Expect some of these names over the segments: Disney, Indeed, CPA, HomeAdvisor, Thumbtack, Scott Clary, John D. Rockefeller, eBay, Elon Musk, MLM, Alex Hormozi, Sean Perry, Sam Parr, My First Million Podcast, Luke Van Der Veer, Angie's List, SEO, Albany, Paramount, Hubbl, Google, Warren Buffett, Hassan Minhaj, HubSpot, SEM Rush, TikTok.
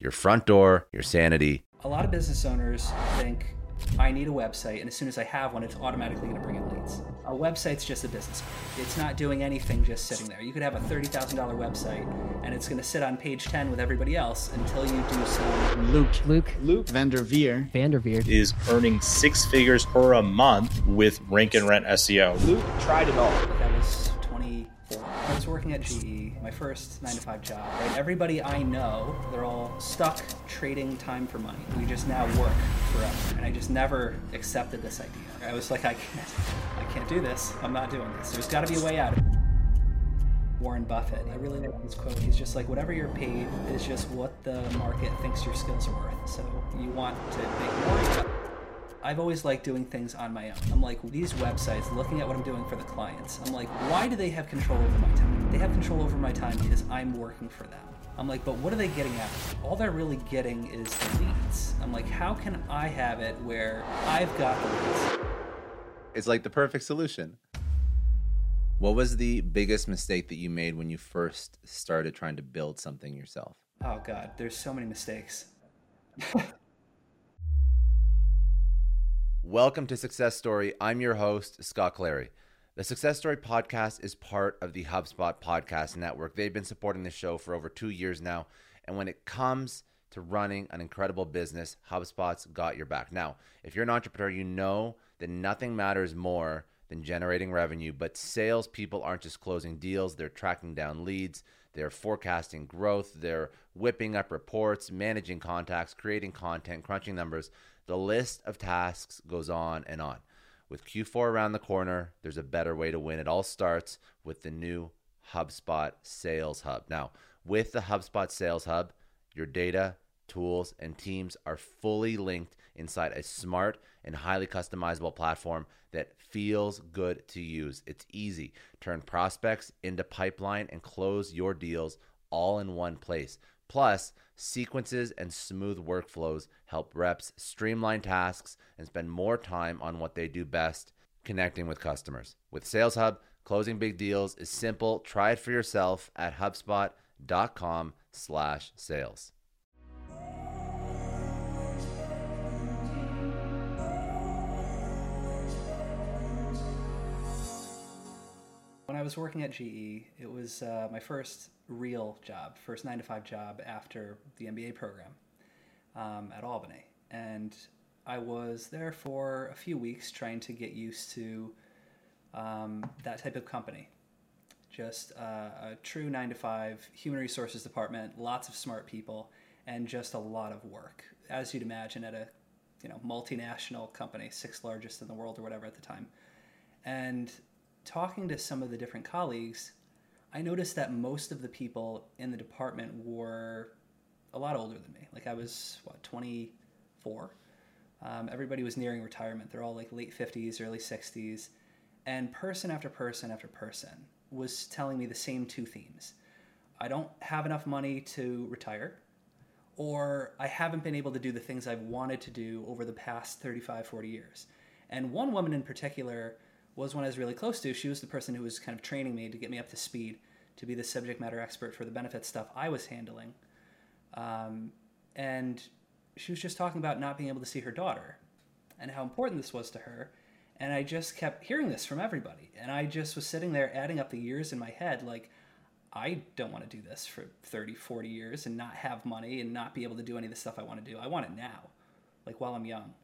Your front door, your sanity. A lot of business owners think, I need a website, and as soon as I have one, it's automatically going to bring in leads. A website's just a business card. It's not doing anything, just sitting there. You could have a $30,000 website, and it's going to sit on page 10 with everybody else until you do some. Luke Van Der Veer is earning six figures per a month with Rank and Rent SEO. Luke tried it all. That was 20. I was working at GE, my first 9-to-5 job, right? Everybody I know, they're all stuck trading time for money. We just now work forever. And I just never accepted this idea. I was like, I can't do this. I'm not doing this. There's got to be a way out. Warren Buffett, I really like his quote. He's just like, whatever you're paid is just what the market thinks your skills are worth. So you want to make more. I've always liked doing things on my own. I'm like, these websites, looking at what I'm doing for the clients, I'm like, why do they have control over my time? They have control over my time because I'm working for them. I'm like, but what are they getting at? All they're really getting is the leads. I'm like, how can I have it where I've got the leads? It's like the perfect solution. What was the biggest mistake that you made when you first started trying to build something yourself? Oh God, there's so many mistakes. Welcome to Success Story. I'm your host, Scott Clary. The Success Story podcast is part of the HubSpot podcast network. They've been supporting the show for over 2 years now. And when it comes to running an incredible business, HubSpot's got your back. Now, if you're an entrepreneur, you know that nothing matters more than generating revenue, but salespeople aren't just closing deals. They're tracking down leads. They're forecasting growth. They're whipping up reports, managing contacts, creating content, crunching numbers. The list of tasks goes on and on. With Q4 around the corner, there's a better way to win. It all starts with the new HubSpot Sales Hub. Now, with the HubSpot Sales Hub, your data, tools, and teams are fully linked inside a smart and highly customizable platform that feels good to use. It's easy. Turn prospects into pipeline and close your deals all in one place. Plus, sequences and smooth workflows help reps streamline tasks and spend more time on what they do best, connecting with customers. With Sales Hub, closing big deals is simple. Try it for yourself at hubspot.com/sales. When I was working at GE, it was my first real job, first 9-to-5 job after the MBA program at Albany. And I was there for a few weeks trying to get used to that type of company. Just a true 9-to-5 human resources department, lots of smart people, and just a lot of work. As you'd imagine at a multinational company, sixth largest in the world or whatever at the time. And talking to some of the different colleagues, I noticed that most of the people in the department were a lot older than me. Like I was, 24? Everybody was nearing retirement. They're all like late 50s, early 60s. And person after person after person was telling me the same two themes. I don't have enough money to retire, or I haven't been able to do the things I've wanted to do over the past 35, 40 years. And one woman in particular was one I was really close to. She was the person who was kind of training me to get me up to speed to be the subject matter expert for the benefits stuff I was handling. And she was just talking about not being able to see her daughter and how important this was to her. And I just kept hearing this from everybody. And I just was sitting there adding up the years in my head, like, I don't want to do this for 30, 40 years and not have money and not be able to do any of the stuff I want to do. I want it now, like while I'm young.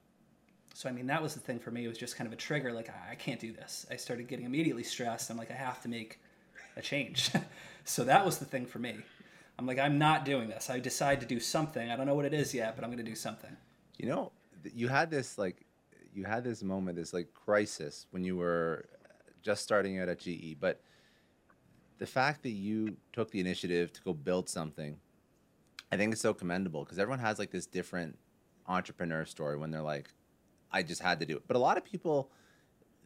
So, I mean, that was the thing for me. It was just kind of a trigger. Like, I can't do this. I started getting immediately stressed. I'm like, I have to make a change. So that was the thing for me. I'm like, I'm not doing this. I decide to do something. I don't know what it is yet, but I'm going to do something. You know, you had this moment, this like crisis when you were just starting out at GE. But the fact that you took the initiative to go build something, I think it's so commendable, because everyone has like this different entrepreneur story when they're like, I just had to do it. But a lot of people,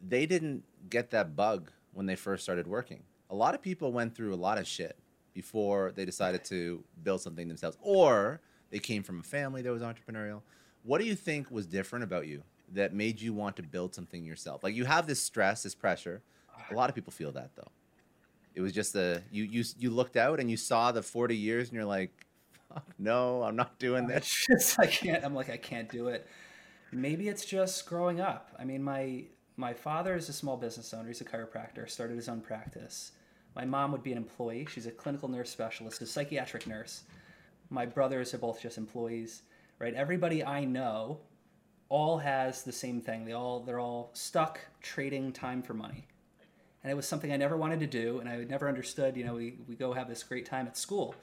they didn't get that bug when they first started working. A lot of people went through a lot of shit before they decided to build something themselves, or they came from a family that was entrepreneurial. What do you think was different about you that made you want to build something yourself? Like, you have this stress, this pressure. A lot of people feel that, though. It was just you looked out and you saw the 40 years and you're like, fuck, no, I'm not doing this. I can't do it. Maybe it's just growing up. I mean, my father is a small business owner. He's a chiropractor, started his own practice. My mom would be an employee. She's a clinical nurse specialist, a psychiatric nurse. My brothers are both just employees, right? Everybody I know all has the same thing. They're all stuck trading time for money. And it was something I never wanted to do, and I never understood. You know, we go have this great time at school,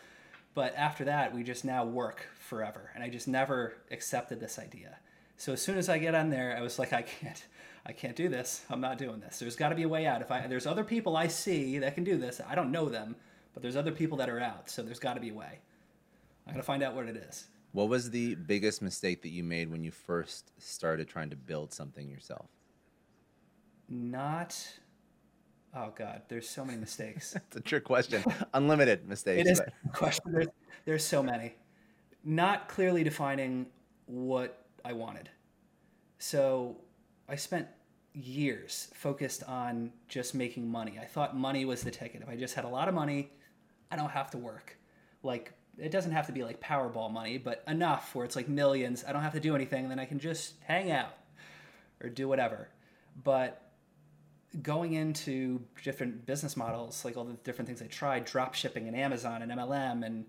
but after that, we just now work forever. And I just never accepted this idea. So as soon as I get on there, I was like, I can't do this. I'm not doing this. There's got to be a way out. There's other people I see that can do this. I don't know them, but there's other people that are out. So there's got to be a way. I got to find out what it is. What was the biggest mistake that you made when you first started trying to build something yourself? Oh God, there's so many mistakes. It's a trick question. Unlimited mistakes. It is a question. There's so many. Not clearly defining what I wanted. So I spent years focused on just making money. I thought money was the ticket. If I just had a lot of money, I don't have to work. Like, it doesn't have to be like Powerball money, but enough where it's like millions. I don't have to do anything. Then I can just hang out or do whatever. But going into different business models, like all the different things I tried, drop shipping and Amazon and MLM and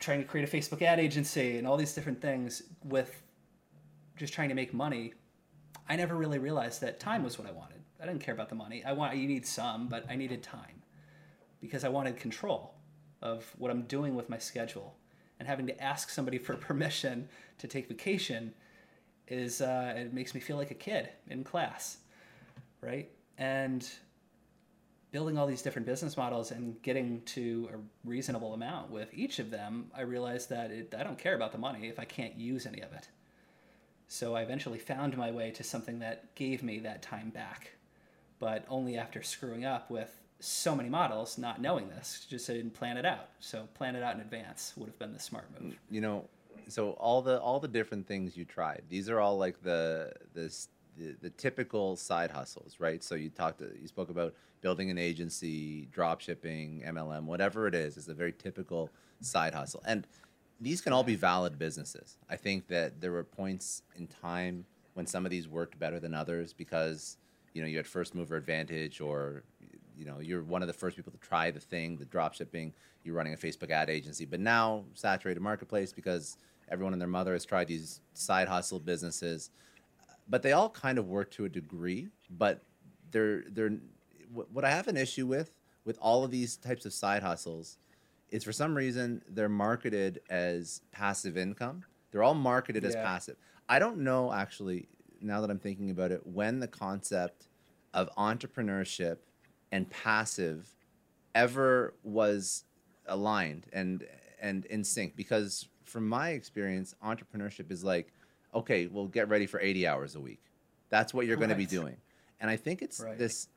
trying to create a Facebook ad agency and all these different things with just trying to make money, I never really realized that time was what I wanted. I didn't care about the money. You need some, but I needed time because I wanted control of what I'm doing with my schedule, and having to ask somebody for permission to take vacation it makes me feel like a kid in class, right? And building all these different business models and getting to a reasonable amount with each of them, I realized that I don't care about the money if I can't use any of it. So I eventually found my way to something that gave me that time back, but only after screwing up with so many models, not knowing this, just I didn't plan it out. So plan it out in advance would have been the smart move. You know, so all the different things you tried, these are all like the typical side hustles, right? So you spoke about building an agency, drop shipping, MLM, whatever it is a very typical side hustle. And these can all be valid businesses. I think that there were points in time when some of these worked better than others because, you know, you had first mover advantage, or, you know, you're one of the first people to try the thing, the drop shipping, you're running a Facebook ad agency, but now saturated marketplace because everyone and their mother has tried these side hustle businesses. But they all kind of work to a degree, but what I have an issue with all of these types of side hustles is, for some reason, they're marketed as passive income. They're all marketed as passive. I don't know, actually, now that I'm thinking about it, when the concept of entrepreneurship and passive ever was aligned and in sync. Because from my experience, entrepreneurship is like, okay, well, get ready for 80 hours a week. That's what you're going to be doing. And I think it's this,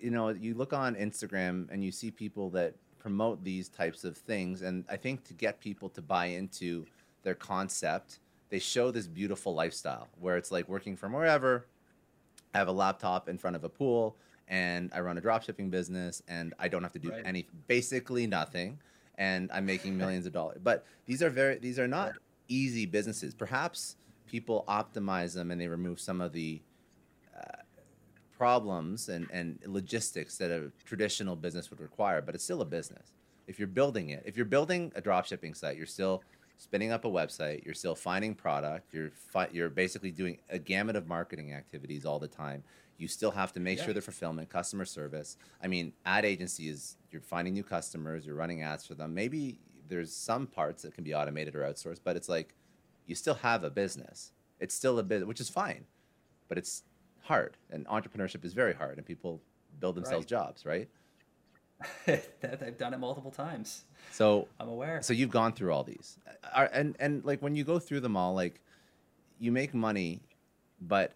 you know, you look on Instagram and you see people that promote these types of things. And I think to get people to buy into their concept, they show this beautiful lifestyle where it's like working from wherever. I have a laptop in front of a pool and I run a dropshipping business and I don't have to do basically nothing. And I'm making millions of dollars. But these are not easy businesses. Perhaps people optimize them and they remove some of the problems and logistics that a traditional business would require, but it's still a business. If you're building a dropshipping site, you're still spinning up a website, you're still finding product, you're basically doing a gamut of marketing activities all the time. You still have to make sure the fulfillment, customer service. I mean, ad agency is you're finding new customers, you're running ads for them. Maybe there's some parts that can be automated or outsourced, but it's like you still have a business. It's still a business, which is fine, but it's hard. And entrepreneurship is very hard, and people build themselves jobs, right? I've done it multiple times. So I'm aware. So you've gone through all these. And like when you go through them all, like you make money, but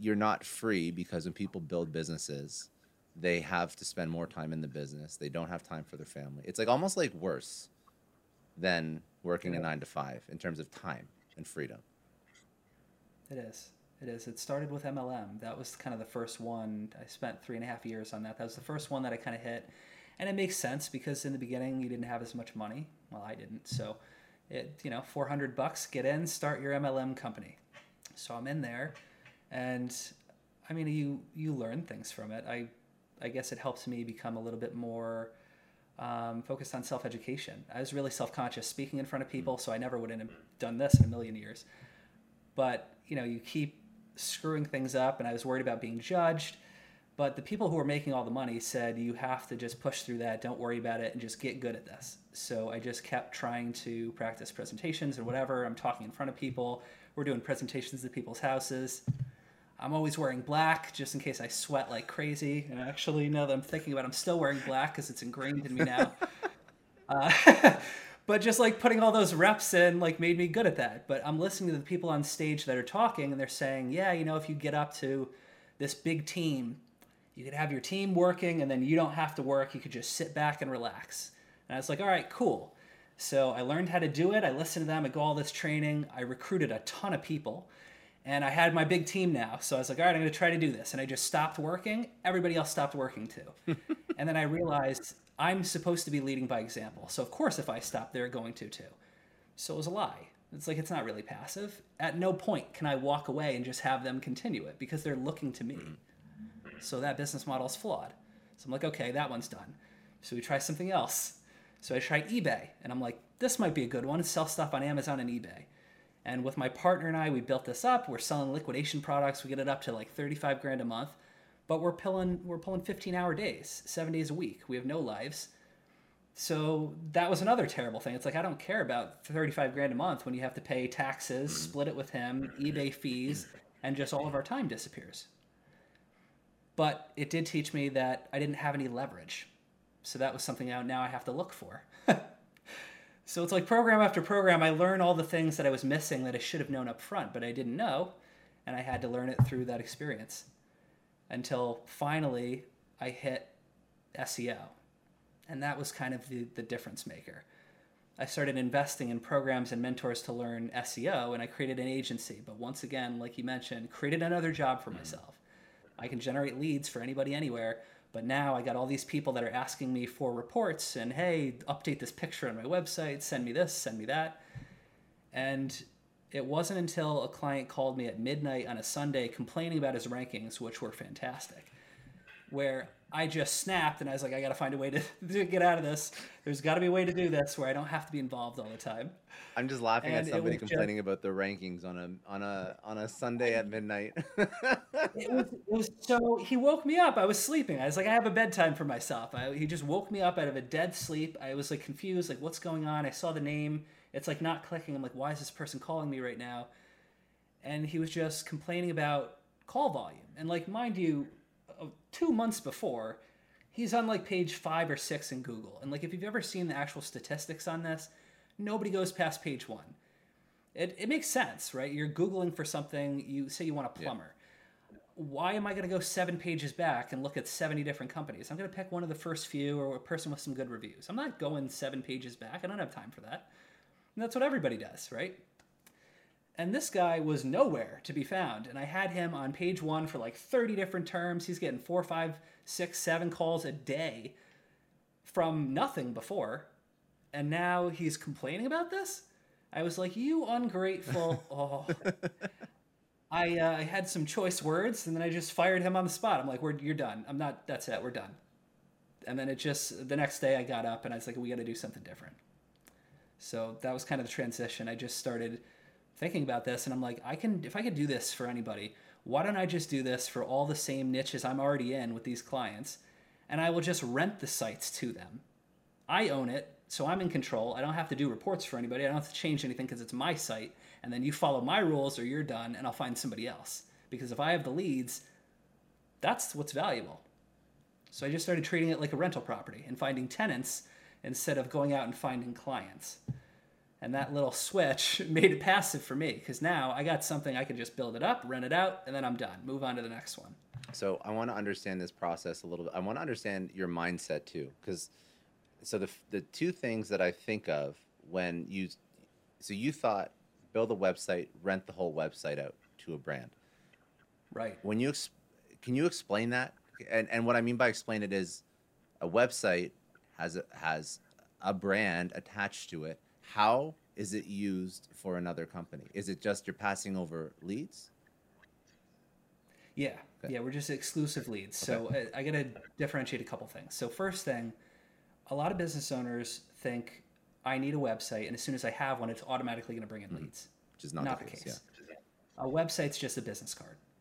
you're not free, because when people build businesses, they have to spend more time in the business. They don't have time for their family. It's like almost like worse than working a 9-to-5 in terms of time and freedom. It is. It started with MLM. That was kind of the first one. I spent 3.5 years on that. That was the first one that I kind of hit. And it makes sense, because in the beginning you didn't have as much money. Well, I didn't. So it, you know, $400, get in, start your MLM company. So I'm in there, and I mean, you learn things from it. I guess it helps me become a little bit more focused on self-education. I was really self-conscious speaking in front of people, so I never would have done this in a million years. But, you know, you keep screwing things up, and I was worried about being judged. But the people who were making all the money said, you have to just push through that, don't worry about it, and just get good at this. So I just kept trying to practice presentations or whatever. I'm talking in front of people. We're doing presentations at people's houses. I'm always wearing black just in case I sweat like crazy. And actually, now that I'm thinking about it, I'm still wearing black because it's ingrained in me now. But just like putting all those reps in like made me good at that. But I'm listening to the people on stage that are talking, and they're saying, yeah, you know, if you get up to this big team, you could have your team working and then you don't have to work. You could just sit back and relax. And I was like, all right, cool. So I learned how to do it. I listened to them. I go all this training. I recruited a ton of people. And I had my big team now. So I was like, all right, I'm going to try to do this. And I just stopped working. Everybody else stopped working too. And then I realized I'm supposed to be leading by example. So of course, if I stop, they're going to too. So it was a lie. It's like, it's not really passive. At no point can I walk away and just have them continue it, because they're looking to me. So that business model is flawed. So I'm like, okay, that one's done. So we try something else. So I tried eBay, and I'm like, this might be a good one. Sell stuff on Amazon and eBay. And with my partner and I, we built this up. We're selling liquidation products. We get it up to like $35,000 a month, but we're pulling 15-hour days, 7 days a week. We have no lives. So that was another terrible thing. It's like, I don't care about $35,000 a month when you have to pay taxes, split it with him, eBay fees, and just all of our time disappears. But it did teach me that I didn't have any leverage. So that was something now I have to look for. So it's like program after program, I learn all the things that I was missing that I should have known up front, but I didn't know, and I had to learn it through that experience until finally I hit SEO. And that was kind of the difference maker. I started investing in programs and mentors to learn SEO, and I created an agency. But once again, like you mentioned, created another job for myself. I can generate leads for anybody anywhere. But now I got all these people that are asking me for reports and, hey, update this picture on my website, send me this, send me that. And it wasn't until a client called me at midnight on a Sunday complaining about his rankings, which were fantastic, where I just snapped and I was like, I got to find a way to get out of this. There's got to be a way to do this where I don't have to be involved all the time. I'm just laughing at somebody complaining about the rankings on a Sunday at midnight. It was so, he woke me up. I was sleeping. I was like, I have a bedtime for myself. He just woke me up out of a dead sleep. I was like confused, like what's going on? I saw the name. It's like not clicking. I'm like, why is this person calling me right now? And he was just complaining about call volume. And like, mind you, 2 months before, he's on like page 5 or 6 in Google. And like, if you've ever seen the actual statistics on this, nobody goes past page 1. It makes sense, right? You're Googling for something. You say you want a plumber. Yeah. Why am I going to go 7 pages back and look at 70 different companies? I'm going to pick one of the first few or a person with some good reviews. I'm not going 7 pages back. I don't have time for that. And that's what everybody does, right? And this guy was nowhere to be found. And I had him on page 1 for like 30 different terms. He's getting 4, 5, 6, 7 calls a day from nothing before. And now he's complaining about this? I was like, you ungrateful. I had some choice words, and then I just fired him on the spot. I'm like, you're done. I'm not, that's it, we're done. And then the next day I got up and I was like, we got to do something different. So that was kind of the transition. I just started thinking about this, and I'm like, if I could do this for anybody, why don't I just do this for all the same niches I'm already in with these clients, and I will just rent the sites to them. I own it, so I'm in control. I don't have to do reports for anybody. I don't have to change anything because it's my site, and then you follow my rules or you're done, and I'll find somebody else. Because if I have the leads, that's what's valuable. So I just started treating it like a rental property and finding tenants instead of going out and finding clients. And that little switch made it passive for me, because now I got something I can just build it up, rent it out, and then I'm done. Move on to the next one. So I want to understand this process a little bit. I want to understand your mindset too, because so the two things that I think of when you thought build a website, rent the whole website out to a brand. Right. When you can you explain that? And what I mean by explain it is a website has a brand attached to it. How is it used for another company? Is it just you're passing over leads? Yeah. Okay. Yeah, we're just exclusive leads. Okay. So I got to differentiate a couple things. So first thing, a lot of business owners think I need a website, and as soon as I have one, it's automatically going to bring in leads. Which is not the case. Yeah. A website's just a business card.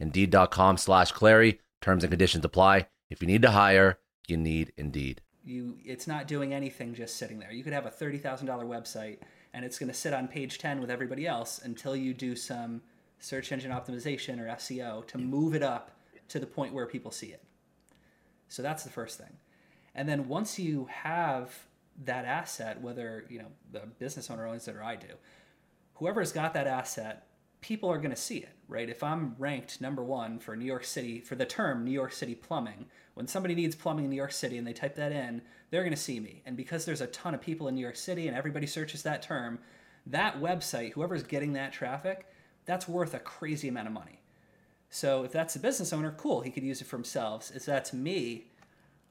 Indeed.com/Clary. Terms and conditions apply. If you need to hire, you need Indeed. It's not doing anything just sitting there. You could have a $30,000 website and it's going to sit on page 10 with everybody else until you do some search engine optimization or SEO to move it up to the point where people see it. So that's the first thing. And then once you have that asset, whether the business owner owns it or I do, whoever's got that asset, people are going to see it, right? If I'm ranked number one for New York City, for the term New York City plumbing, when somebody needs plumbing in New York City and they type that in, they're going to see me. And because there's a ton of people in New York City and everybody searches that term, that website, whoever's getting that traffic, that's worth a crazy amount of money. So if that's the business owner, cool, he could use it for himself. If that's me,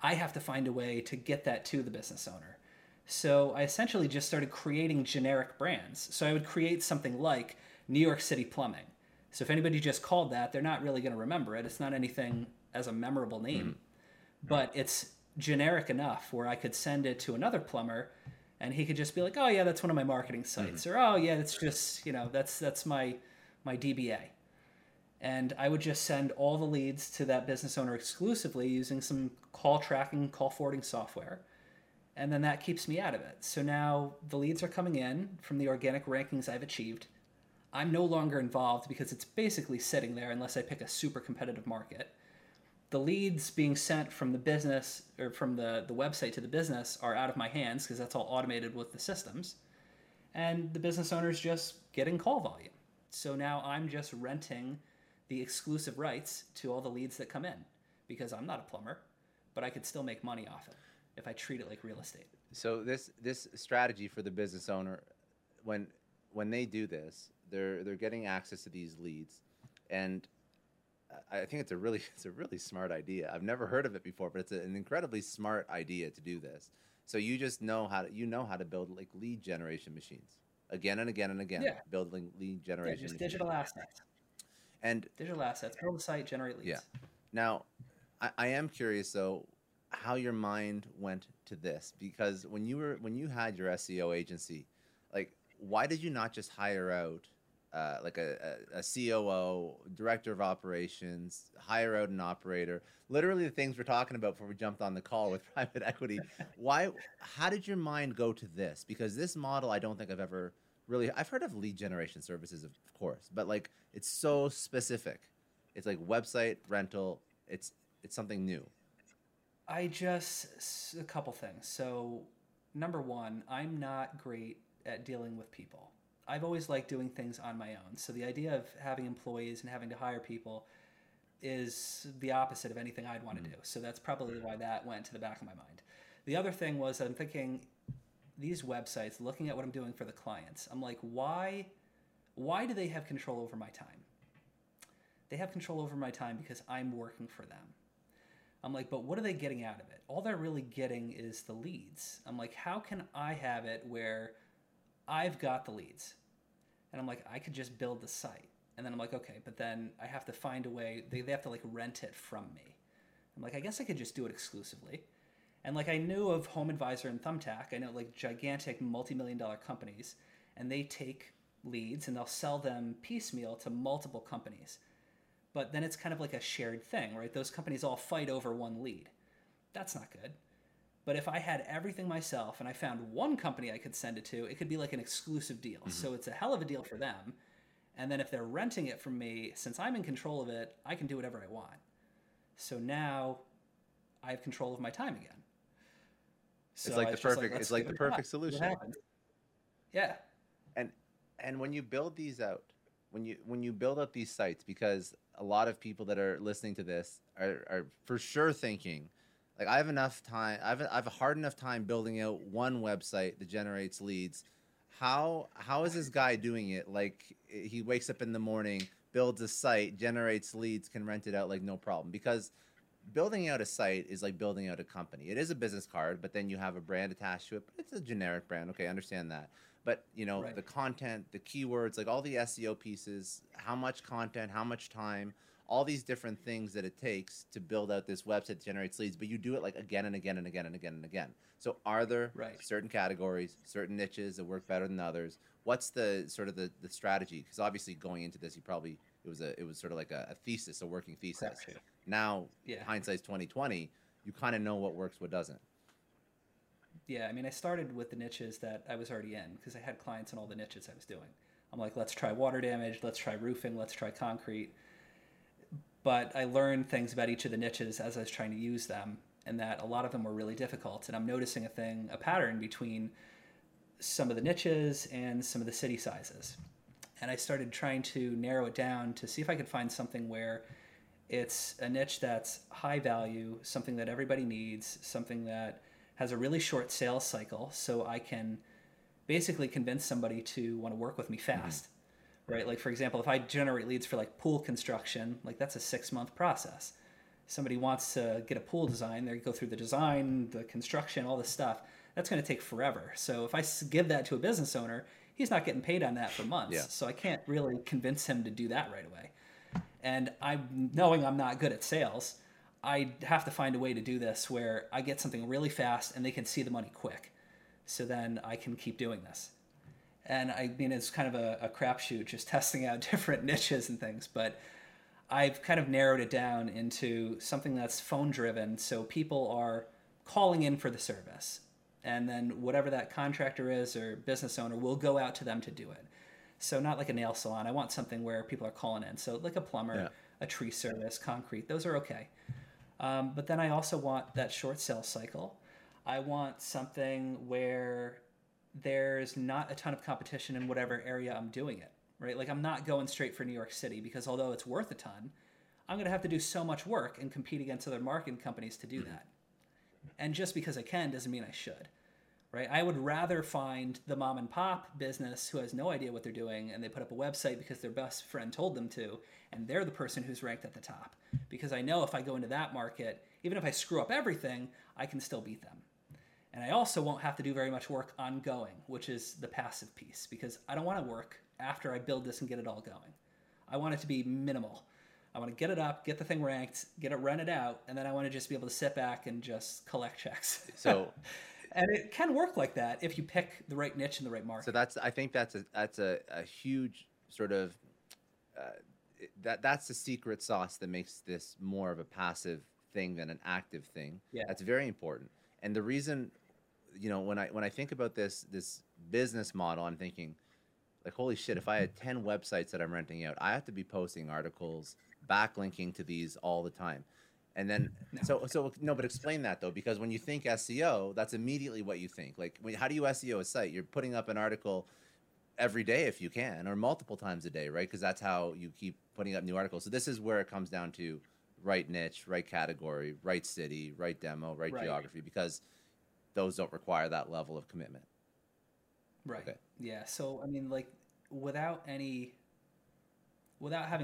I have to find a way to get that to the business owner. So I essentially just started creating generic brands. So I would create something like New York City plumbing. So if anybody just called that, they're not really going to remember it. It's not anything as a memorable name, but it's generic enough where I could send it to another plumber and he could just be like, oh yeah, that's one of my marketing sites, or oh yeah, it's just, that's my DBA. And I would just send all the leads to that business owner exclusively using some call tracking, call forwarding software. And then that keeps me out of it. So now the leads are coming in from the organic rankings I've achieved. I'm no longer involved because it's basically sitting there unless I pick a super competitive market. The leads being sent from the business or from the website to the business are out of my hands because that's all automated with the systems. And the business owner's just getting call volume. So now I'm just renting the exclusive rights to all the leads that come in because I'm not a plumber, but I could still make money off it if I treat it like real estate. So this strategy for the business owner, when they do this, They're getting access to these leads, and I think it's a really smart idea. I've never heard of it before, but it's an incredibly smart idea to do this. So you just know how to build like lead generation machines again and again and again, building lead generation. Just digital assets. And digital assets, build a site, generate leads. Yeah. Now, I am curious though, how your mind went to this, because when you had your SEO agency, like, why did you not just hire out like a COO, director of operations, hire out an operator, literally the things we're talking about before we jumped on the call with private equity? Why? How did your mind go to this? Because this model, I don't think I've ever really, I've heard of lead generation services, of course, but like, it's so specific. It's like website rental. It's something new. A couple things. So number one, I'm not great at dealing with people. I've always liked doing things on my own. So the idea of having employees and having to hire people is the opposite of anything I'd want to do. So that's probably why that went to the back of my mind. The other thing was I'm thinking these websites, looking at what I'm doing for the clients, I'm like, why do they have control over my time? They have control over my time because I'm working for them. I'm like, but what are they getting out of it? All they're really getting is the leads. I'm like, how can I have it where I've got the leads? And I'm like, I could just build the site. And then I'm like, okay, but then I have to find a way. They have to like rent it from me. I'm like, I guess I could just do it exclusively. And like, I knew of HomeAdvisor and Thumbtack. I know like gigantic multi-million-dollar companies, and they take leads and they'll sell them piecemeal to multiple companies. But then it's kind of like a shared thing, right? Those companies all fight over one lead. That's not good. But if I had everything myself and I found one company I could send it to, it could be like an exclusive deal. Mm-hmm. So it's a hell of a deal for them. And then if they're renting it from me, since I'm in control of it, I can do whatever I want. So now I have control of my time again. So it's like the perfect, solution. Yeah. And when you build these out, when you build up these sites, because a lot of people that are listening to this are for sure thinking, like, I have enough time. I have a hard enough time building out one website that generates leads. How is this guy doing it? Like, he wakes up in the morning, builds a site, generates leads, can rent it out like no problem. Because building out a site is like building out a company. It is a business card, but then you have a brand attached to it. But it's a generic brand. Okay, I understand that. But you know, right. The content, the keywords, like all the SEO pieces, how much content, how much time, all these different things that it takes to build out this website that generates leads, but you do it like again and again and again and again and again. So are there certain categories, certain niches that work better than others? What's the sort of the strategy? Because obviously going into this, you probably, it was sort of like a thesis, a working thesis. Correct. Now, hindsight's 20/20, you kind of know what works, what doesn't. Yeah, I mean, I started with the niches that I was already in because I had clients in all the niches I was doing. I'm like, let's try water damage, let's try roofing, let's try concrete. But I learned things about each of the niches as I was trying to use them, and that a lot of them were really difficult. And I'm noticing a pattern between some of the niches and some of the city sizes. And I started trying to narrow it down to see if I could find something where it's a niche that's high value, something that everybody needs, something that has a really short sales cycle, so I can basically convince somebody to want to work with me fast. Right? Like, for example, if I generate leads for like pool construction, like that's a 6-month process. Somebody wants to get a pool design, they go through the design, the construction, all this stuff. That's going to take forever. So if I give that to a business owner, he's not getting paid on that for months. Yeah. So I can't really convince him to do that right away. And I'm knowing I'm not good at sales, I have to find a way to do this where I get something really fast and they can see the money quick. So then I can keep doing this. And I mean, it's kind of a crapshoot, just testing out different niches and things. But I've kind of narrowed it down into something that's phone driven. So people are calling in for the service. And then whatever that contractor is or business owner will go out to them to do it. So not like a nail salon. I want something where people are calling in. So like a plumber, a tree service, concrete, those are okay. But then I also want that short sales cycle. I want something where there's not a ton of competition in whatever area I'm doing it, right? Like, I'm not going straight for New York City because although it's worth a ton, I'm going to have to do so much work and compete against other marketing companies to do that. And just because I can doesn't mean I should, right? I would rather find the mom and pop business who has no idea what they're doing and they put up a website because their best friend told them to, and they're the person who's ranked at the top. Because I know if I go into that market, even if I screw up everything, I can still beat them. And I also won't have to do very much work ongoing, which is the passive piece, because I don't want to work after I build this and get it all going. I want it to be minimal. I want to get it up, get the thing ranked, get it rented out, and then I want to just be able to sit back and just collect checks. So, and it can work like that if you pick the right niche in the right market. So that's, I think that's a huge sort of, that's the secret sauce that makes this more of a passive thing than an active thing. Yeah. That's very important. And the reason, you know, when I think about this business model, I'm thinking, like, holy shit, if I had 10 websites that I'm renting out, I have to be posting articles, backlinking to these all the time. And then, but explain that though, because when you think SEO, that's immediately what you think. Like, how do you SEO a site? You're putting up an article every day if you can, or multiple times a day, right? Because that's how you keep putting up new articles. So this is where it comes down to right niche, right category, right city, right demo, right. Geography, because those don't require that level of commitment. Right. Okay. Yeah. So, I mean, like, without having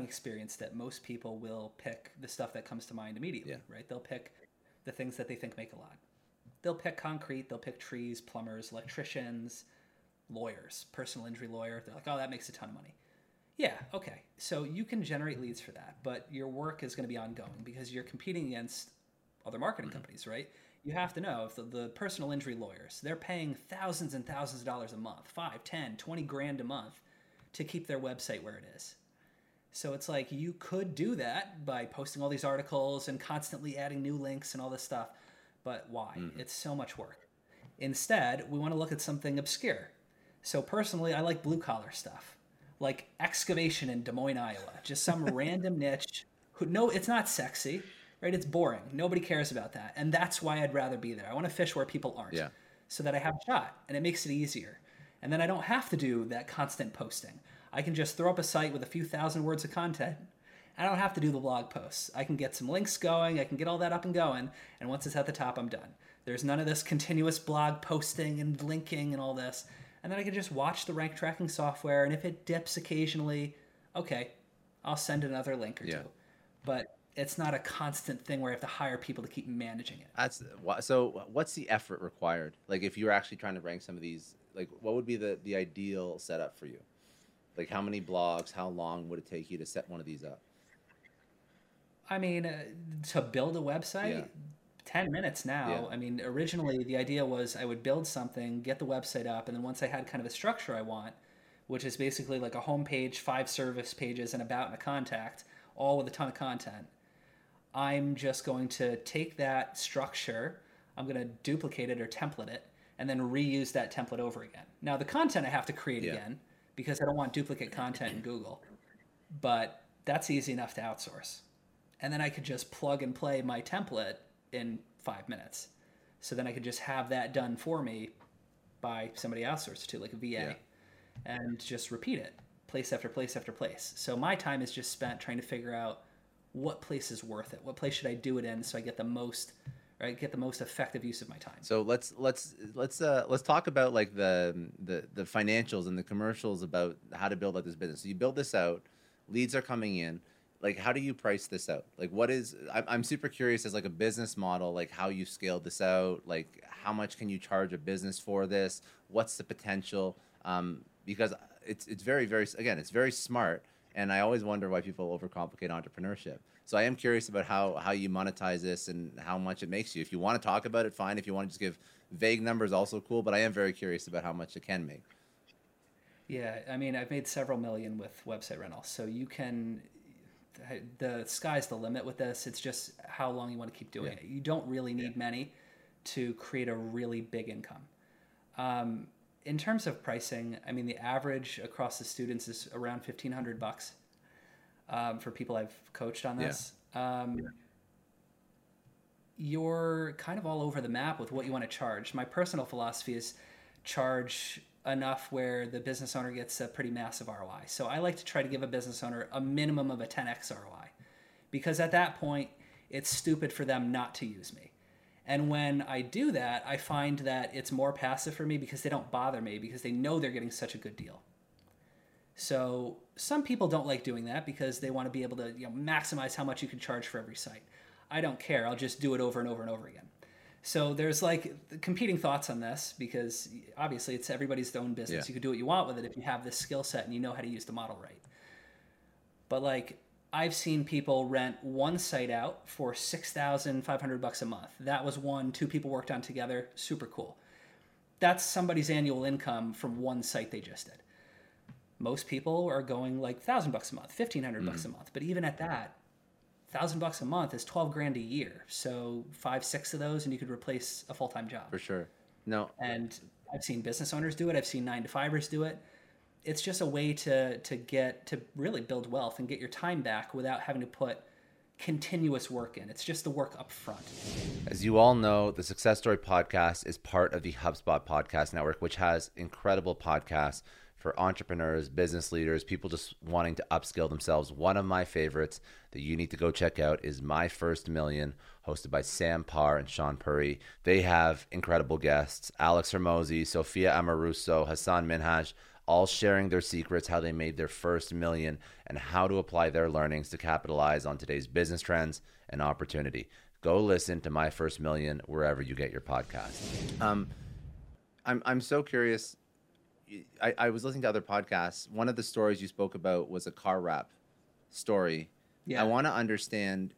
experienced it, most people will pick the stuff that comes to mind immediately, right? They'll pick the things that they think make a lot. They'll pick concrete, they'll pick trees, plumbers, electricians, lawyers, personal injury lawyer. They're like, oh, that makes a ton of money. Yeah. Okay. So you can generate leads for that, but your work is going to be ongoing because you're competing against other marketing companies, right? You have to know if the personal injury lawyers, they're paying thousands and thousands of dollars a month, 5, 10, 20 grand a month to keep their website where it is. So it's like, you could do that by posting all these articles and constantly adding new links and all this stuff, but why? It's so much work. Instead, we want to look at something obscure. So personally, I like blue collar stuff, like excavation in Des Moines, Iowa, just some random niche. It's not sexy. Right? It's boring. Nobody cares about that. And that's why I'd rather be there. I want to fish where people aren't so that I have a shot, and it makes it easier. And then I don't have to do that constant posting. I can just throw up a site with a few thousand words of content. I don't have to do the blog posts. I can get some links going. I can get all that up and going. And once it's at the top, I'm done. There's none of this continuous blog posting and linking and all this. And then I can just watch the rank tracking software. And if it dips occasionally, okay, I'll send another link or two. But it's not a constant thing where I have to hire people to keep managing it. So what's the effort required? Like, if you're actually trying to rank some of these, like, what would be the ideal setup for you? Like, how many blogs, how long would it take you to set one of these up? I mean, to build a website, 10 minutes now. I mean, originally the idea was I would build something, get the website up. And then once I had kind of a structure I want, which is basically like a homepage, 5 service pages, an about, and a contact, all with a ton of content. I'm just going to take that structure, I'm going to duplicate it or template it, and then reuse that template over again. Now, the content I have to create again, because I don't want duplicate content in Google, but that's easy enough to outsource. And then I could just plug and play my template in 5 minutes. So then I could just have that done for me by somebody outsourced to, like a VA, and just repeat it place after place after place. So my time is just spent trying to figure out what place is worth it? What place should I do it in so I get the most, right? Get the most effective use of my time. So let's talk about like the financials and the commercials about how to build out this business. So you build this out, leads are coming in. Like, how do you price this out? Like, what is? I'm super curious as like a business model, like how you scaled this out. Like, how much can you charge a business for this? What's the potential? Because it's very, very, again, it's very smart. And I always wonder why people overcomplicate entrepreneurship. So I am curious about how you monetize this and how much it makes you. If you want to talk about it, fine. If you want to just give vague numbers, also cool. But I am very curious about how much it can make. Yeah, I mean, I've made several million with website rentals. So you can, the sky's the limit with this. It's just how long you want to keep doing it. You don't really need many to create a really big income. In terms of pricing, I mean, the average across the students is around $1,500 for people I've coached on this. You're kind of all over the map with what you want to charge. My personal philosophy is charge enough where the business owner gets a pretty massive ROI. So I like to try to give a business owner a minimum of a 10x ROI, because at that point, it's stupid for them not to use me. And when I do that, I find that it's more passive for me because they don't bother me because they know they're getting such a good deal. So some people don't like doing that because they want to be able to, you know, maximize how much you can charge for every site. I don't care. I'll just do it over and over and over again. So there's like competing thoughts on this because obviously it's everybody's own business. You can do what you want with it if you have this skill set and you know how to use the model right. But like, I've seen people rent one site out for $6,500 a month. That was one, two people worked on together. Super cool. That's somebody's annual income from one site they just did. Most people are going like $1,000 a month, $1,500 a month. But even at that, $1,000 a month is $12,000 a year. So 5-6 of those, and you could replace a full-time job. For sure. No. And I've seen business owners do it. I've seen 9-to-5ers do it. It's just a way to really build wealth and get your time back without having to put continuous work in. It's just the work up front. As you all know, the Success Story podcast is part of the HubSpot podcast network, which has incredible podcasts for entrepreneurs, business leaders, people just wanting to upskill themselves. One of my favorites that you need to go check out is My First Million, hosted by Sam Parr and Sean Perry. They have incredible guests, Alex Hormozi, Sofia Amoruso, Hassan Minhaj, all sharing their secrets, how they made their first million, and how to apply their learnings to capitalize on today's business trends and opportunity. Go listen to My First Million wherever you get your podcast. I'm so curious. I was listening to other podcasts. One of the stories you spoke about was a car wrap story. Yeah. I want to understand,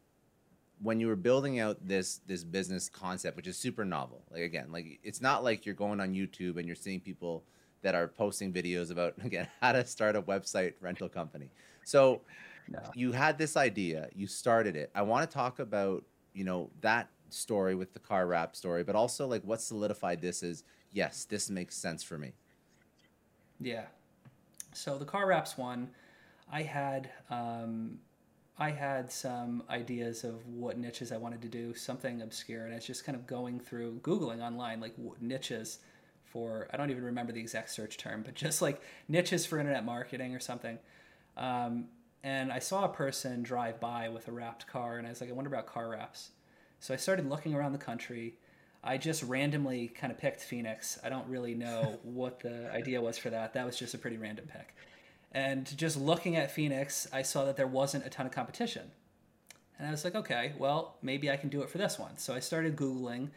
when you were building out this business concept, which is super novel, like again, like it's not like you're going on YouTube and you're seeing people that are posting videos about, again, how to start a website rental company. So you had this idea, you started it. I want to talk about, you know, that story with the car wrap story, but also like what solidified this is, yes, this makes sense for me. Yeah. So the car wraps one, I had some ideas of what niches I wanted to do, something obscure. And it's just kind of going through Googling online, like what niches for, I don't even remember the exact search term, but just like niches for internet marketing or something. And I saw a person drive by with a wrapped car, and I was like, I wonder about car wraps. So I started looking around the country. I just randomly kind of picked Phoenix. I don't really know what the idea was for that. That was just a pretty random pick. And just looking at Phoenix, I saw that there wasn't a ton of competition. And I was like, okay, well, maybe I can do it for this one. So I started Googling.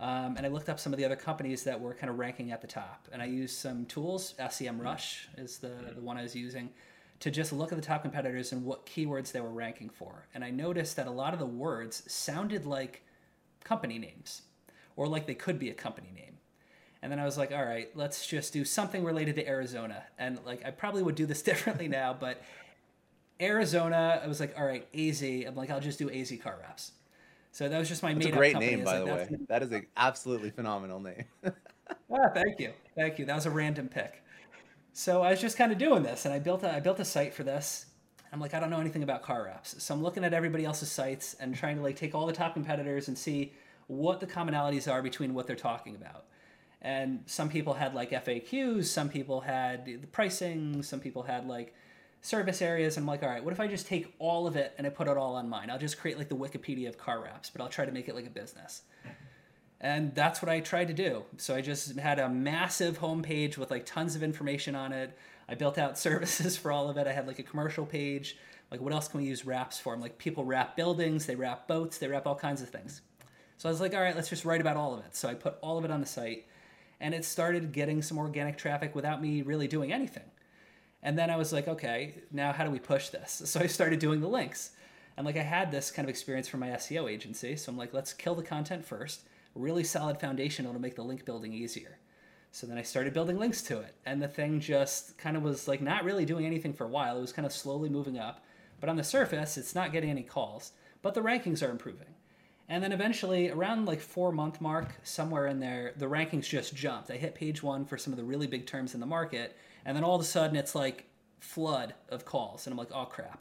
And I looked up some of the other companies that were kind of ranking at the top. And I used some tools, SEM Rush is the one I was using, to just look at the top competitors and what keywords they were ranking for. And I noticed that a lot of the words sounded like company names, or like they could be a company name. And then I was like, all right, let's just do something related to Arizona. And like, I probably would do this differently now, but Arizona, I was like, all right, AZ. I'm like, I'll just do AZ car wraps. So that was just my made-up company. That's a great name, by the way. That is an absolutely phenomenal name. Ah, thank you. Thank you. That was a random pick. So I was just kind of doing this, and I built a site for this. I'm like, I don't know anything about car wraps. So I'm looking at everybody else's sites and trying to like take all the top competitors and see what the commonalities are between what they're talking about. And some people had like FAQs, some people had the pricing, some people had like service areas. I'm like, all right, what if I just take all of it and I put it all on mine? I'll just create like the Wikipedia of car wraps, but I'll try to make it like a business. And that's what I tried to do. So I just had a massive homepage with like tons of information on it. I built out services for all of it. I had like a commercial page. Like, what else can we use wraps for? I'm like, people wrap buildings, they wrap boats, they wrap all kinds of things. So I was like, all right, let's just write about all of it. So I put all of it on the site, and it started getting some organic traffic without me really doing anything. And then I was like, okay, now how do we push this? So I started doing the links. And like, I had this kind of experience from my SEO agency. So I'm like, let's kill the content first, really solid foundation, it'll make the link building easier. So then I started building links to it. And the thing just kind of was like not really doing anything for a while. It was kind of slowly moving up. But on the surface, it's not getting any calls, but the rankings are improving. And then eventually around like 4-month mark, somewhere in there, the rankings just jumped. I hit page one for some of the really big terms in the market. And then all of a sudden it's like flood of calls. And I'm like, oh crap,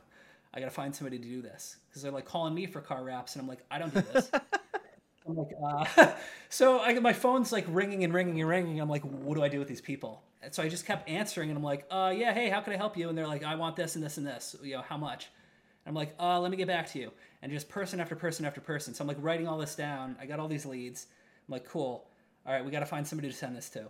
I got to find somebody to do this. Cause they're like calling me for car wraps. And I'm like, I don't do this. I'm like, so I my phone's like ringing and ringing and ringing. I'm like, what do I do with these people? And so I just kept answering, and I'm like, yeah, hey, how can I help you? And they're like, I want this and this and this, you know, how much? And I'm like, let me get back to you. And just person after person after person. So I'm like writing all this down. I got all these leads. I'm like, cool. All right, we got to find somebody to send this to.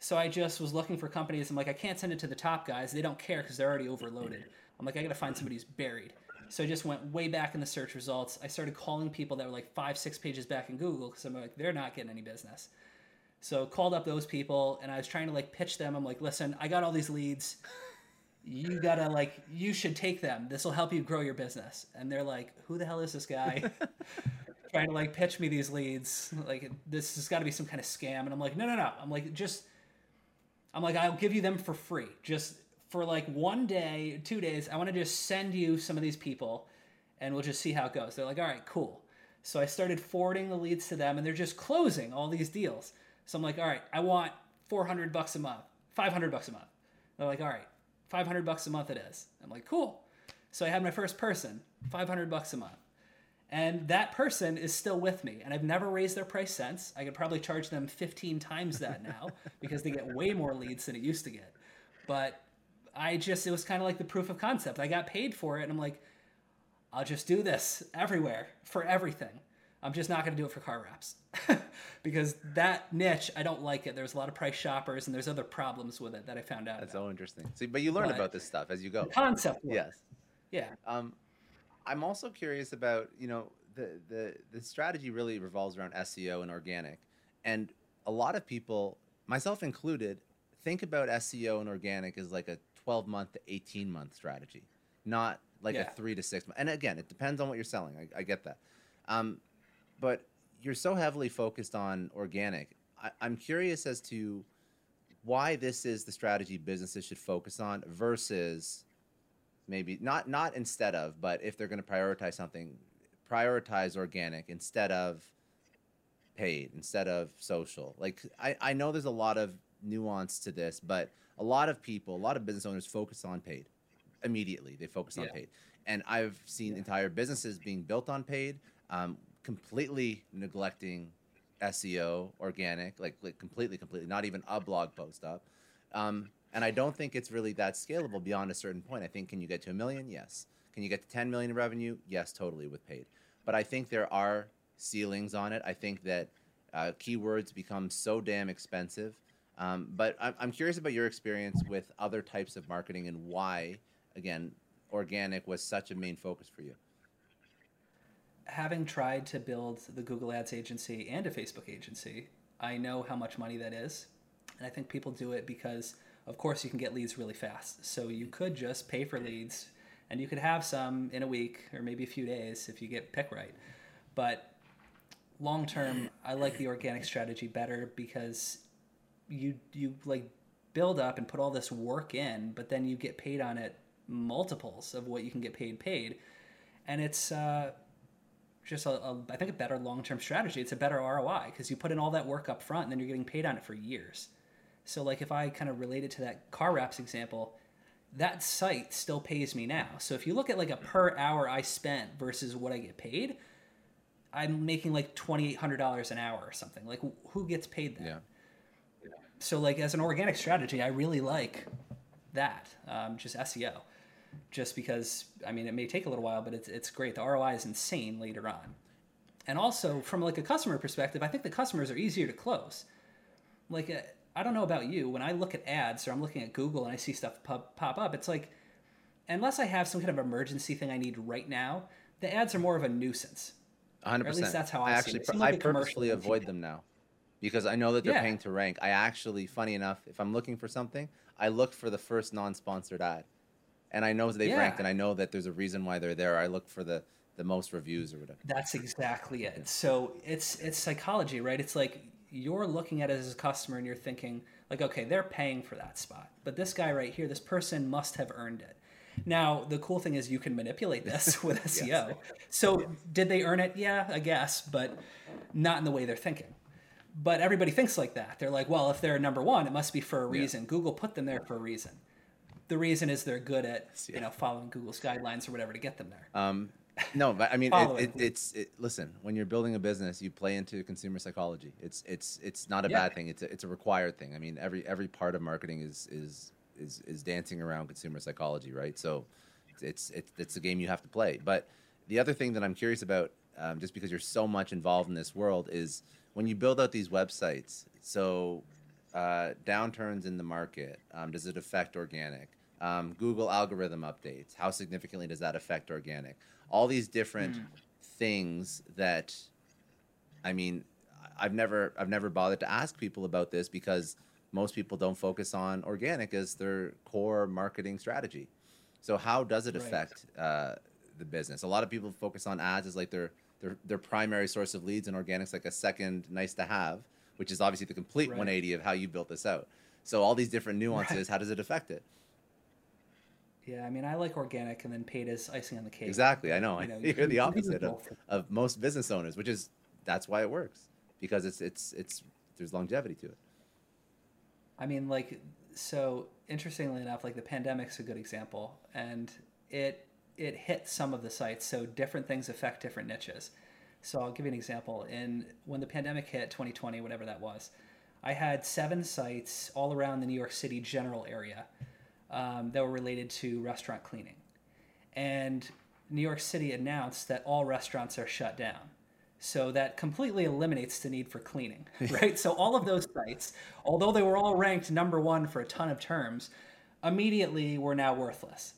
So I just was looking for companies. I'm like, I can't send it to the top guys. They don't care because they're already overloaded. I'm like, I got to find somebody who's buried. So I just went way back in the search results. I started calling people that were like 5-6 pages back in Google because I'm like, they're not getting any business. So called up those people, and I was trying to like pitch them. I'm like, listen, I got all these leads. you gotta like, you should take them. This will help you grow your business. And they're like, who the hell is this guy trying to like pitch me these leads? Like, this has got to be some kind of scam. And I'm like, no. I'm like, I'll give you them for free. Just for like one day, 2 days, I want to just send you some of these people and we'll just see how it goes. They're like, all right, cool. So I started forwarding the leads to them and they're just closing all these deals. So I'm like, all right, I want $400 a month, $500 a month. They're like, all right, $500 a month it is. I'm like, cool. So I had my first person, $500 a month. And that person is still with me. And I've never raised their price since. I could probably charge them 15 times that now because they get way more leads than it used to get. But it was kind of like the proof of concept. I got paid for it. And I'm like, I'll just do this everywhere for everything. I'm just not going to do it for car wraps because that niche, I don't like it. There's a lot of price shoppers and there's other problems with it that I found out. That's so interesting. See, but you learn about this stuff as you go. Concept. Yes. Yeah. I'm also curious about, the strategy really revolves around SEO and organic. And a lot of people, myself included, think about SEO and organic as like a 12-month to 18-month strategy, not like a 3 to 6 month. And again, it depends on what you're selling. I get that. But you're so heavily focused on organic. I'm curious as to why this is the strategy businesses should focus on versus maybe not instead of, but if they're going to prioritize something, prioritize organic instead of paid, instead of social. Like I know there's a lot of nuance to this, but a lot of business owners focus on paid. Immediately, they focus on paid. And I've seen entire businesses being built on paid, completely neglecting SEO, organic, like completely, not even a blog post up. And I don't think it's really that scalable beyond a certain point. I think, can you get to 1 million? Yes. Can you get to 10 million in revenue? Yes, totally with paid. But I think there are ceilings on it. I think that keywords become so damn expensive. But I'm curious about your experience with other types of marketing and why, again, organic was such a main focus for you. Having tried to build the Google Ads agency and a Facebook agency, I know how much money that is. And I think people do it because, of course, you can get leads really fast. So you could just pay for leads and you could have some in a week or maybe a few days if you get pick right. But long term, I like the organic strategy better because you like build up and put all this work in, but then you get paid on it multiples of what you can get paid. And it's just I think a better long-term strategy. It's a better ROI because you put in all that work up front and then you're getting paid on it for years. So like if I kind of relate it to that car wraps example, that site still pays me now. So if you look at like a per hour I spent versus what I get paid, I'm making like $2,800 an hour or something. Like who gets paid that? Yeah. So like as an organic strategy, I really like that, just SEO, just because, I mean, it may take a little while, but it's great. The ROI is insane later on. And also from like a customer perspective, I think the customers are easier to close. Like, I don't know about you, when I look at ads or I'm looking at Google and I see stuff pop up, it's like, unless I have some kind of emergency thing I need right now, the ads are more of a nuisance. 100%. Or at least that's how I see it. I purposely avoid them now. Because I know that they're paying to rank. I actually, funny enough, if I'm looking for something, I look for the first non-sponsored ad. And I know they've ranked, and I know that there's a reason why they're there. I look for the most reviews or whatever. That's exactly it. Yeah. So it's psychology, right? It's like you're looking at it as a customer, and you're thinking, like, okay, they're paying for that spot. But this guy right here, this person must have earned it. Now, the cool thing is you can manipulate this with SEO. Yes. So did they earn it? Yeah, I guess, but not in the way they're thinking. But everybody thinks like that. They're like, well, if they're number one, it must be for a reason. Yeah. Google put them there for a reason. The reason is they're good at following Google's guidelines or whatever to get them there. No, but I mean, it's listen, when you're building a business, you play into consumer psychology. It's not a bad thing. It's a required thing. I mean, every part of marketing is dancing around consumer psychology, right? So it's a game you have to play. But the other thing that I'm curious about, just because you're so much involved in this world, is when you build out these websites, so downturns in the market, does it affect organic? Google algorithm updates, how significantly does that affect organic? All these different things that, I mean, I've never bothered to ask people about this because most people don't focus on organic as their core marketing strategy. So how does it affect the business? A lot of people focus on ads as like their primary source of leads, and organic's like a second nice to have, which is obviously the complete 180 of how you built this out. So all these different nuances, how does it affect it? Yeah, I mean, I like organic, and then paid is icing on the cake. Exactly, I know. You're the opposite of most business owners, which is, that's why it works, because it's there's longevity to it. I mean, like, so interestingly enough, like the pandemic's a good example, and it hit some of the sites. So different things affect different niches. So I'll give you an example. When the pandemic hit, 2020, whatever that was, I had 7 sites all around the New York City general area that were related to restaurant cleaning. And New York City announced that all restaurants are shut down. So that completely eliminates the need for cleaning, right? So all of those sites, although they were all ranked number one for a ton of terms, immediately were now worthless.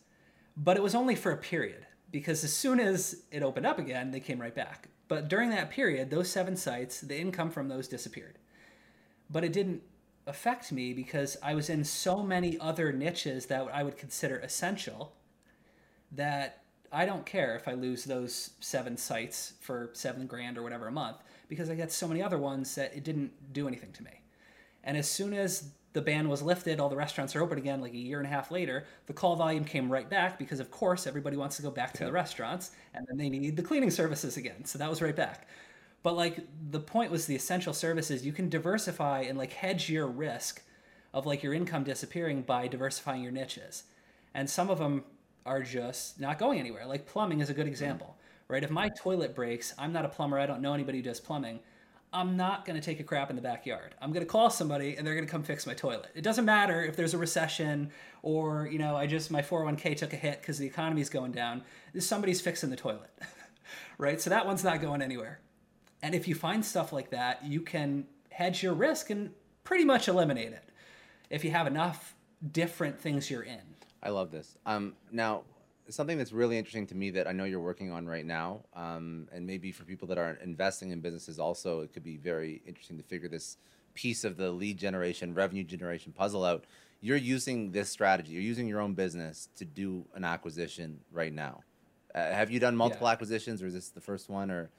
But it was only for a period, because as soon as it opened up again, they came right back. But during that period, those 7 sites, the income from those disappeared. But it didn't affect me because I was in so many other niches that I would consider essential that I don't care if I lose those 7 sites for $7,000 or whatever a month, because I got so many other ones that it didn't do anything to me. And as soon as the ban was lifted, all the restaurants are open again, like a year and a half later, the call volume came right back because of course everybody wants to go back to the restaurants, and then they need the cleaning services again. So that was right back. But like the point was the essential services, you can diversify and like hedge your risk of like your income disappearing by diversifying your niches. And some of them are just not going anywhere. Like plumbing is a good example, right? If my toilet breaks, I'm not a plumber. I don't know anybody who does plumbing. I'm not going to take a crap in the backyard. I'm going to call somebody and they're going to come fix my toilet. It doesn't matter if there's a recession or, you know, my 401k took a hit because the economy's going down. Somebody's fixing the toilet, right? So that one's not going anywhere. And if you find stuff like that, you can hedge your risk and pretty much eliminate it if you have enough different things you're in. I love this. Now, something that's really interesting to me that I know you're working on right now, and maybe for people that are investing in businesses also, it could be very interesting to figure this piece of the lead generation, revenue generation puzzle out. You're using this strategy. You're using your own business to do an acquisition right now. Have you done multiple acquisitions, or is this the first one? Or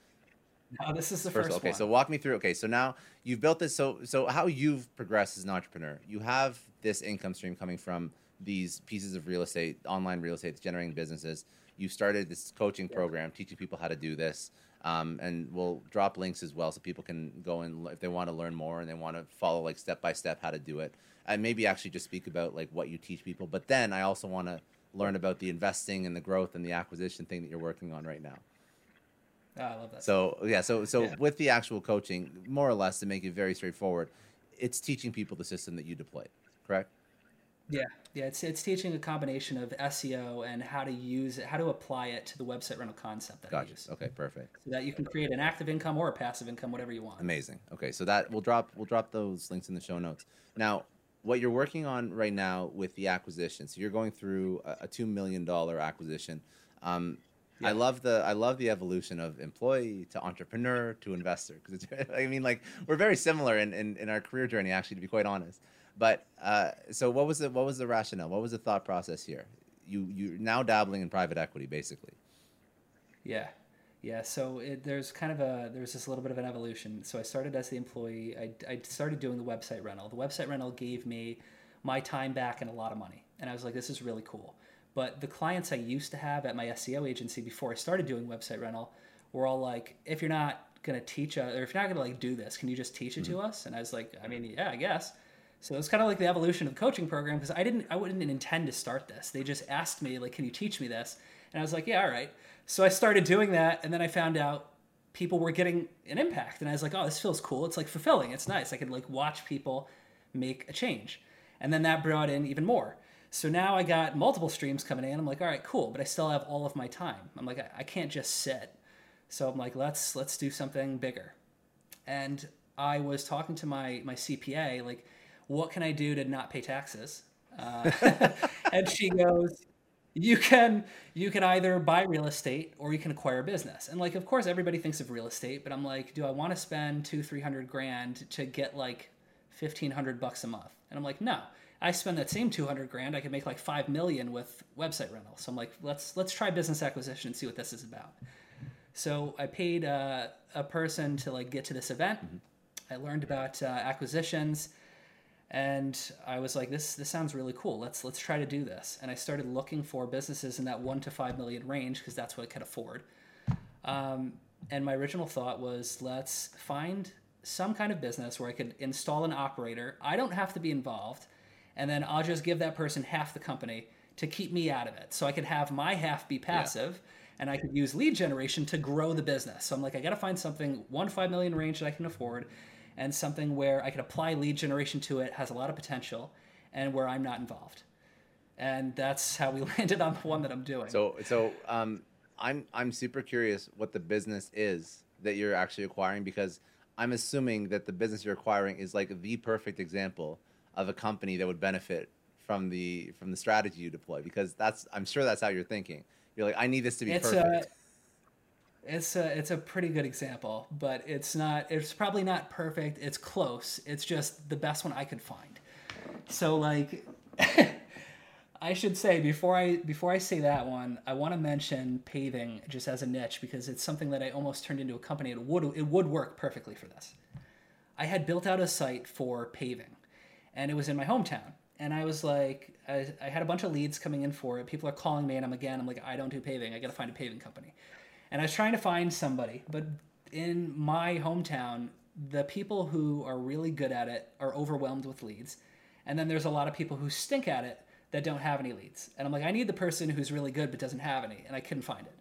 no, this is the first one. Okay, so walk me through. Okay, so now you've built this. So how you've progressed as an entrepreneur. You have this income stream coming from these pieces of real estate, online real estate, generating businesses. You started this coaching program, teaching people how to do this. And we'll drop links as well so people can go and if they want to learn more and they want to follow like step-by-step how to do it. And maybe actually just speak about like what you teach people. But then I also want to learn about the investing and the growth and the acquisition thing that you're working on right now. Oh, I love that. So with the actual coaching, more or less to make it very straightforward, it's teaching people the system that you deployed, correct? Yeah. It's teaching a combination of SEO and how to use it, how to apply it to the website rental concept that I use. Okay, perfect. So that you can create an active income or a passive income, whatever you want. Amazing. Okay, so that we'll drop those links in the show notes. Now, what you're working on right now with the acquisition, so you're going through a $2 million acquisition. I love the evolution of employee to entrepreneur to investor, because I mean, like we're very similar in our career journey, actually, to be quite honest. But so what was the rationale? What was the thought process here? You're now dabbling in private equity, basically. Yeah. So there's this little bit of an evolution. So I started as the employee. I started doing the website rental. The website rental gave me my time back and a lot of money, and I was like, this is really cool. But the clients I used to have at my SEO agency before I started doing website rental were all like, if you're not going to teach us, or if you're not going to like do this, can you just teach it to us? And I was like, I mean, yeah, I guess. So it's kind of like the evolution of the coaching program, because I wouldn't intend to start this. They just asked me like, can you teach me this? And I was like, yeah, all right. So I started doing that. And then I found out people were getting an impact, and I was like, oh, this feels cool. It's like fulfilling. It's nice. I could like watch people make a change. And then that brought in even more. So now I got multiple streams coming in. I'm like, all right, cool. But I still have all of my time. I'm like, I can't just sit. So I'm like, let's do something bigger. And I was talking to my CPA, like, what can I do to not pay taxes? And she goes, you can either buy real estate or you can acquire a business. And like, of course, everybody thinks of real estate, but I'm like, do I want to spend $200,000-$300,000 to get like $1,500 a month. And I'm like, no, I spend that same $200,000. I could make like $5 million with website rental. So I'm like, let's try business acquisition and see what this is about. So I paid a person to like get to this event. Mm-hmm. I learned about acquisitions, and I was like, this sounds really cool. Let's try to do this. And I started looking for businesses in that 1 to 5 million range because that's what I could afford. And my original thought was, let's find some kind of business where I could install an operator. I don't have to be involved. And then I'll just give that person half the company to keep me out of it. So I could have my half be passive, and I could use lead generation to grow the business. So I'm like, I got to find something 1 to 5 million range that I can afford, and something where I could apply lead generation to it, has a lot of potential, and where I'm not involved. And that's how we landed on the one that I'm doing. So I'm super curious what the business is that you're actually acquiring, because I'm assuming that the business you're acquiring is like the perfect example of a company that would benefit from the strategy you deploy, because I'm sure that's how you're thinking. You're like, I need this to be perfect. It's a pretty good example, but it's probably not perfect. It's close. It's just the best one I could find. So like, I should say before I say that one, I want to mention paving just as a niche, because it's something that I almost turned into a company. It would work perfectly for this. I had built out a site for paving, and it was in my hometown. And I was like, I had a bunch of leads coming in for it. People are calling me, and I'm like, I don't do paving. I got to find a paving company. And I was trying to find somebody, but in my hometown, the people who are really good at it are overwhelmed with leads. And then there's a lot of people who stink at it that don't have any leads. And I'm like, I need the person who's really good but doesn't have any, and I couldn't find it.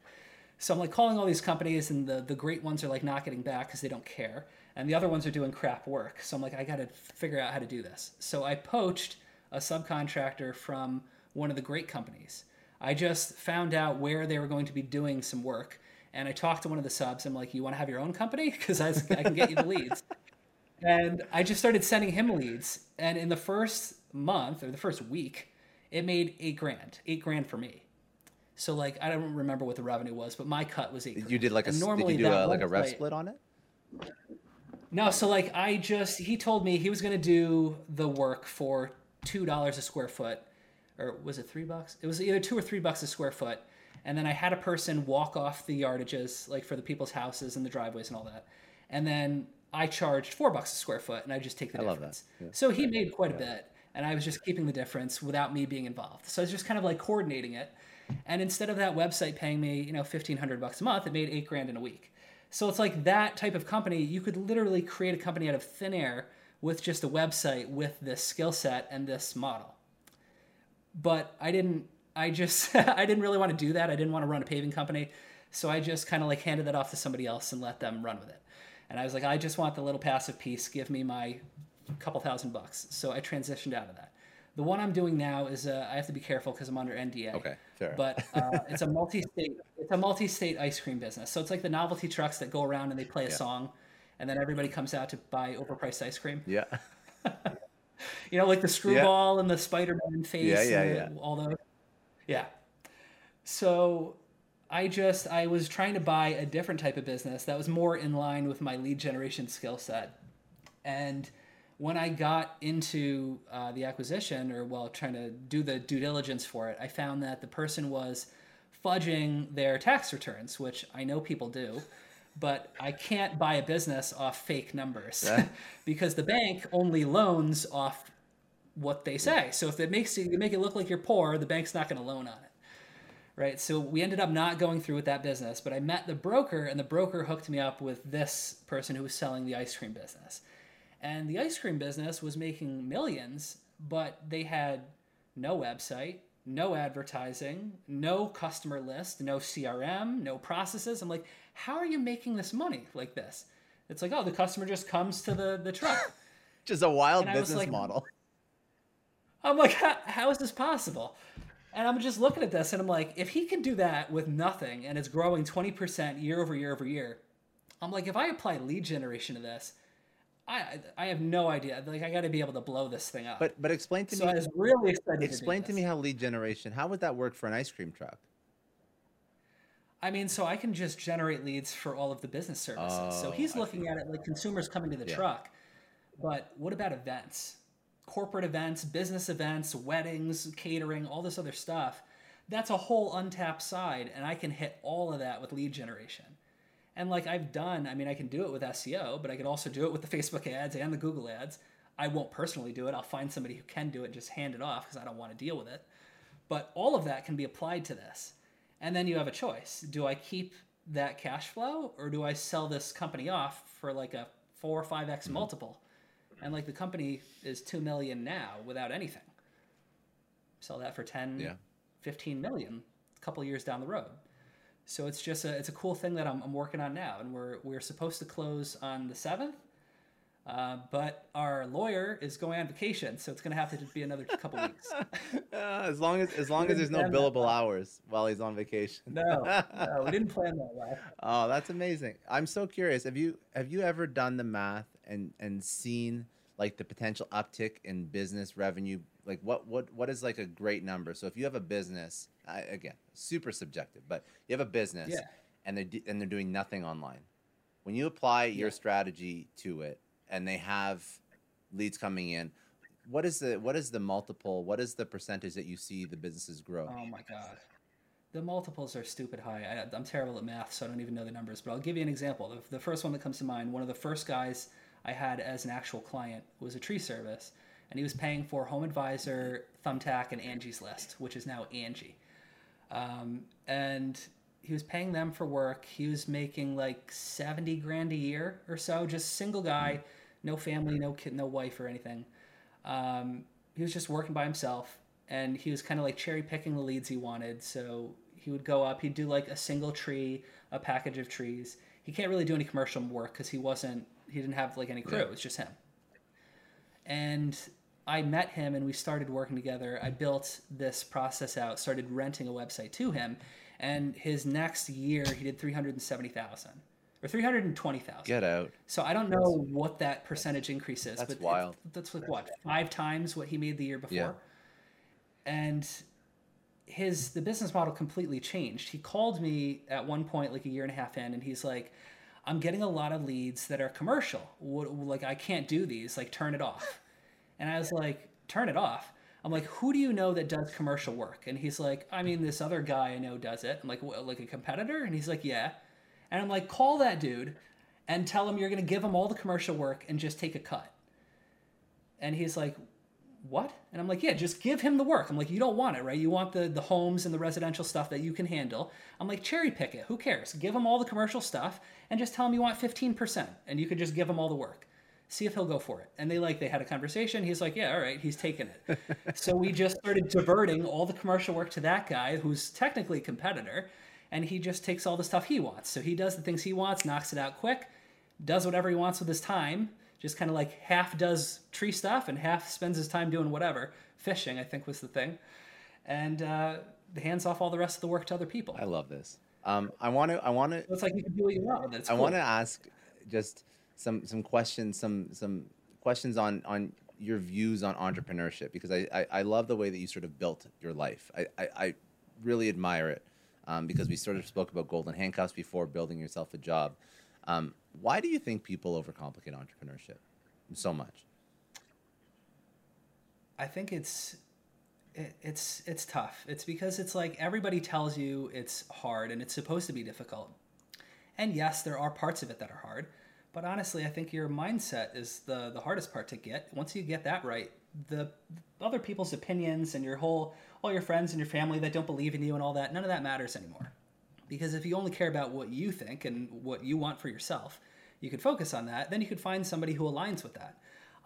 So I'm like calling all these companies, and the great ones are like not getting back because they don't care. And the other ones are doing crap work. So I'm like, I got to figure out how to do this. So I poached a subcontractor from one of the great companies. I just found out where they were going to be doing some work. And I talked to one of the subs. I'm like, you want to have your own company? Because I can get you the leads. And I just started sending him leads. And in the first month or the first week, it made $8,000 for me. So like, I don't remember what the revenue was, but my cut was $8,000. You did like a ref split on it? No, so like he told me he was going to do the work for $2 a square foot, or was it $3? It was either $2 or $3 a square foot. And then I had a person walk off the yardages, like for the people's houses and the driveways and all that. And then I charged $4 a square foot, and I just take the difference. Yeah. So he made quite a bit, and I was just keeping the difference without me being involved. So I was just kind of like coordinating it. And instead of that website paying me, $1,500 a month, it made $8,000 in a week. So it's like that type of company. You could literally create a company out of thin air with just a website with this skill set and this model. But I didn't really want to do that. I didn't want to run a paving company. So I just kind of like handed that off to somebody else and let them run with it. And I was like, I just want the little passive piece. Give me my couple $1,000. So I transitioned out of that. The one I'm doing now is, I have to be careful because I'm under NDA. Okay, fair. But it's a multi-state. It's a multi-state ice cream business. So it's like the novelty trucks that go around and they play a song, and then everybody comes out to buy overpriced ice cream. Yeah. Like the screwball and the Spider-Man face. All those. Yeah. So I was trying to buy a different type of business that was more in line with my lead generation skill set. And when I got into the acquisition, or trying to do the due diligence for it, I found that the person was fudging their tax returns, which I know people do, but I can't buy a business off fake numbers because the bank only loans off what they say. So if they make it look like you're poor, the bank's not going to loan on it, right? So we ended up not going through with that business, but I met the broker, and the broker hooked me up with this person who was selling the ice cream business. And the ice cream business was making millions, but they had no website, no advertising, no customer list, no CRM, no processes. I'm like, how are you making this money like this? It's like, oh, the customer just comes to the truck. Just a wild business model. I'm like, how is this possible? And I'm just looking at this, and I'm like, if he can do that with nothing, and it's growing 20% year over year, I'm like, if I apply lead generation to this, I have no idea. Like, I got to be able to blow this thing up. But explain to me. So I was really excited. Explain to me how lead generation. How would that work for an ice cream truck? I mean, so I can just generate leads for all of the business services. So he's looking at it like consumers coming to the truck, But what about events? Corporate events, business events, weddings, catering, all this other stuff. That's a whole untapped side, and I can hit all of that with lead generation. And like I've done, I mean, I can do it with SEO, but I could also do it with the Facebook ads and the Google ads. I won't personally do it. I'll find somebody who can do it and just hand it off because I don't want to deal with it. But all of that can be applied to this. And then you have a choice. Do I keep that cash flow or do I sell this company off for like a 4 or 5x multiple? And like the company is $2 million now without anything. Sell that for 10, 15 million a couple of years down the road. So it's just a cool thing that I'm working on now. And we're supposed to close on the 7th. But our lawyer is going on vacation, so it's going to have to be another couple weeks. As long as there's no billable hours while he's on vacation. No, we didn't plan that way. Oh, that's amazing. I'm so curious. Have you ever done the math and seen like the potential uptick in business revenue? Like what is like a great number? So if you have a business, again, super subjective, but you have a business and they're doing nothing online. When you apply your strategy to it, and they have leads coming in, what is the multiple? What is the percentage that you see the businesses grow? Oh my God. The multiples are stupid high. I'm terrible at math, so I don't even know the numbers, but I'll give you an example. The first one that comes to mind, one of the first guys I had as an actual client was a tree service, and he was paying for HomeAdvisor, Thumbtack, and Angie's List, which is now Angie. And he was paying them for work. He was making like 70 grand a year or so, just single guy. Mm-hmm. No family, no kid, no wife or anything. He was just working by himself, and he was kind of like cherry picking the leads he wanted. So he would go up, he'd do like a single tree, a package of trees. He can't really do any commercial work because he didn't have like any crew. Yeah. It was just him. And I met him and we started working together. I built this process out, started renting a website to him. And his next year, he did 370,000. Or 320,000. Get out. So I don't know what that percentage increase is. That's wild. That's like what, 5 times what he made the year before? Yeah. And the business model completely changed. He called me at one point, like a year and a half in, and he's like, I'm getting a lot of leads that are commercial. Like, I can't do these. Like, turn it off. And I was like, turn it off? I'm like, who do you know that does commercial work? And he's like, I mean, this other guy I know does it. I'm like, what, like a competitor? And he's like, yeah. And I'm like, call that dude and tell him you're going to give him all the commercial work and just take a cut. And he's like, what? And I'm like, yeah, just give him the work. I'm like, you don't want it, right? You want the homes and the residential stuff that you can handle. I'm like, cherry pick it. Who cares? Give him all the commercial stuff and just tell him you want 15% and you can just give him all the work. See if he'll go for it. And they had a conversation. He's like, yeah, all right, he's taking it. So we just started diverting all the commercial work to that guy who's technically a competitor. And he just takes all the stuff he wants. So he does the things he wants, knocks it out quick, does whatever he wants with his time, just kind of like half does tree stuff and half spends his time doing whatever. Fishing, I think, was the thing. And hands off all the rest of the work to other people. I love this. I want to. So it's like you can do what you want with it. It's cool. I want to ask just some questions on your views on entrepreneurship, because I love the way that you sort of built your life. I really admire it. Because we sort of spoke about golden handcuffs before, building yourself a job. Why do you think people overcomplicate entrepreneurship so much? I think it's tough. It's because it's like everybody tells you it's hard and it's supposed to be difficult. And yes, there are parts of it that are hard. But honestly, I think your mindset is the hardest part to get. Once you get that right, the other people's opinions and all your friends and your family that don't believe in you and all that, none of that matters anymore. Because if you only care about what you think and what you want for yourself, you could focus on that. Then you could find somebody who aligns with that.